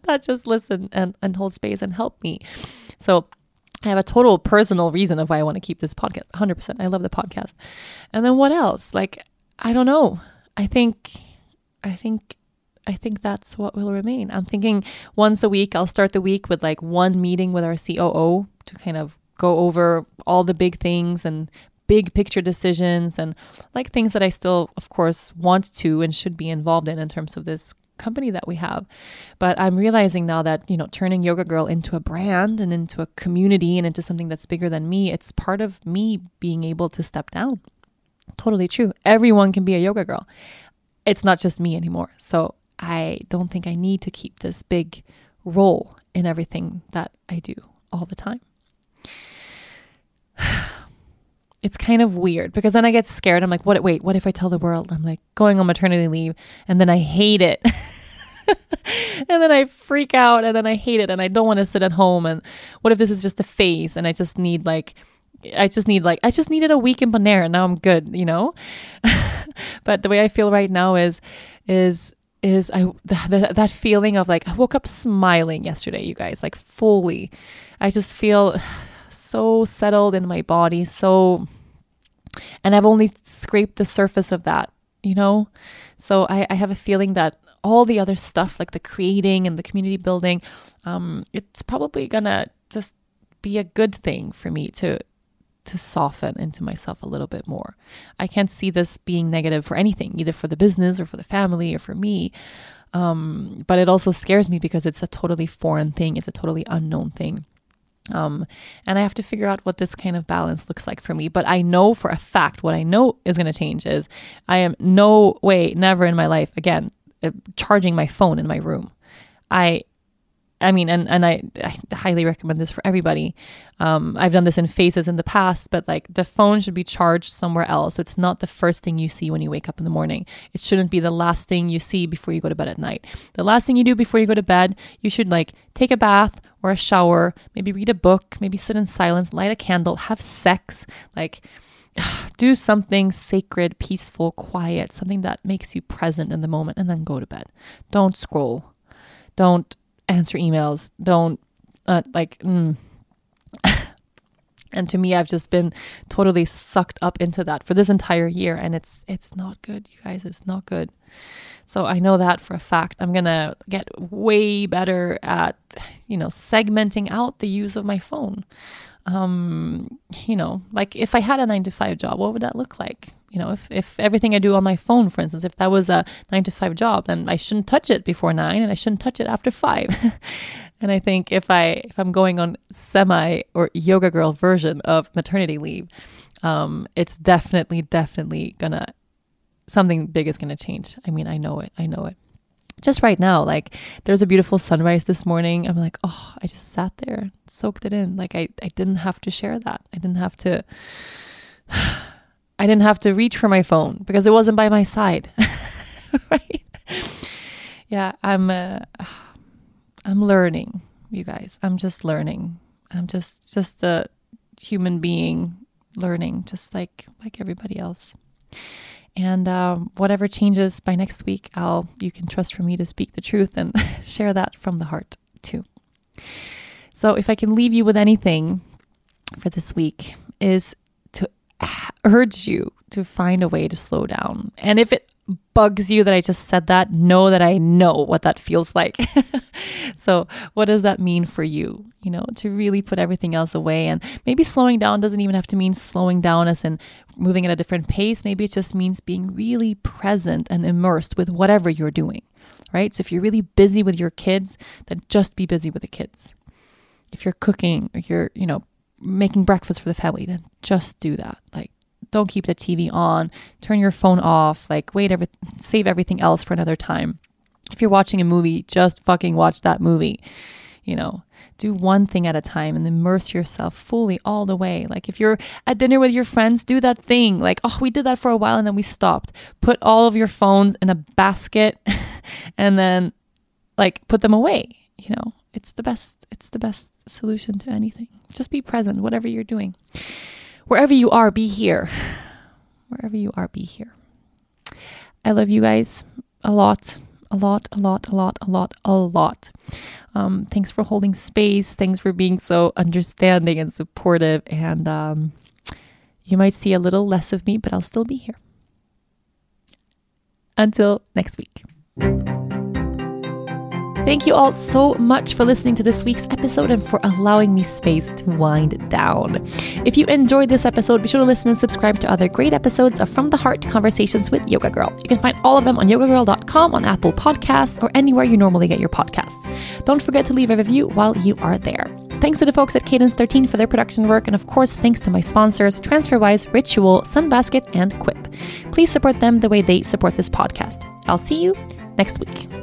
that just listen and hold space and help me. So I have a total personal reason of why I want to keep this podcast. 100%. I love the podcast. And then what else? Like, I don't know. I think that's what will remain. I'm thinking once a week, I'll start the week with like one meeting with our COO to kind of go over all the big things and big picture decisions and like things that I still, of course, want to and should be involved in terms of this company that we have. But I'm realizing now that, you know, turning Yoga Girl into a brand and into a community and into something that's bigger than me, it's part of me being able to step down. Totally true. Everyone can be a Yoga Girl. It's not just me anymore. So I don't think I need to keep this big role in everything that I do all the time. It's kind of weird because then I get scared. I'm like, what if I tell the world I'm like going on maternity leave and then I hate it and then I freak out and then I hate it and I don't want to sit at home. And what if this is just a phase and I just need I just needed a week in Bonaire and now I'm good, you know? But the way I feel right now is that feeling of like, I woke up smiling yesterday, you guys, like fully. I just feel so settled in my body. And I've only scraped the surface of that, you know? So I have a feeling that all the other stuff, like the creating and the community building, it's probably gonna just be a good thing for me to soften into myself a little bit more. I can't see this being negative for anything, either for the business or for the family or for me. But it also scares me because it's a totally foreign thing. It's a totally unknown thing. And I have to figure out what this kind of balance looks like for me. But I know for a fact, what I know is going to change is I am no way, never in my life, again, charging my phone in my room. I highly recommend this for everybody. I've done this in phases in the past, but like the phone should be charged somewhere else. So it's not the first thing you see when you wake up in the morning. It shouldn't be the last thing you see before you go to bed at night. The last thing you do before you go to bed, you should like take a bath or a shower, maybe read a book, maybe sit in silence, light a candle, have sex, like do something sacred, peaceful, quiet, something that makes you present in the moment and then go to bed. Don't scroll. Don't answer emails, and to me, I've just been totally sucked up into that for this entire year. And it's not good, you guys, it's not good. So I know that for a fact. I'm going to get way better at, you know, segmenting out the use of my phone. You know, like if I had a 9-to-5 job, what would that look like? You know, if everything I do on my phone, for instance, if that was a 9-to-5 job, then I shouldn't touch it before 9 and I shouldn't touch it after 5. And I think if I'm going on semi or Yoga Girl version of maternity leave, it's definitely something big is gonna change. I mean, I know it. Just right now, like there's a beautiful sunrise this morning. I'm like, oh, I just sat there, soaked it in. Like I didn't have to share that. I didn't have to reach for my phone because it wasn't by my side. Right? Yeah, I'm learning, you guys. I'm just learning. I'm just a human being learning, just like everybody else. And whatever changes by next week, you can trust for me to speak the truth and share that from the heart too. So if I can leave you with anything for this week is to urge you to find a way to slow down. And if it bugs you that I just said that, know that I know what that feels like. So what does that mean for you? You know, to really put everything else away. And maybe slowing down doesn't even have to mean slowing down as in moving at a different pace. Maybe it just means being really present and immersed with whatever you're doing, right? So if you're really busy with your kids, then just be busy with the kids. If you're cooking or you're, you know, making breakfast for the family, then just do that. Like, don't keep the TV on, turn your phone off, like save everything else for another time. If you're watching a movie, just fucking watch that movie, you know. Do one thing at a time and immerse yourself fully all the way. Like, if you're at dinner with your friends, do that thing. Like, oh, we did that for a while and then we stopped. Put all of your phones in a basket and then, like, put them away. You know, it's the best solution to anything. Just be present, whatever you're doing. Wherever you are, be here. Wherever you are, be here. I love you guys a lot. A lot, a lot, a lot, a lot, a lot. Thanks for holding space. Thanks for being so understanding and supportive. And you might see a little less of me, but I'll still be here. Until next week. Thank you all so much for listening to this week's episode and for allowing me space to wind down. If you enjoyed this episode, be sure to listen and subscribe to other great episodes of From the Heart Conversations with Yoga Girl. You can find all of them on yogagirl.com, on Apple Podcasts, or anywhere you normally get your podcasts. Don't forget to leave a review while you are there. Thanks to the folks at Cadence 13 for their production work, and of course, thanks to my sponsors, TransferWise, Ritual, Sunbasket, and Quip. Please support them the way they support this podcast. I'll see you next week.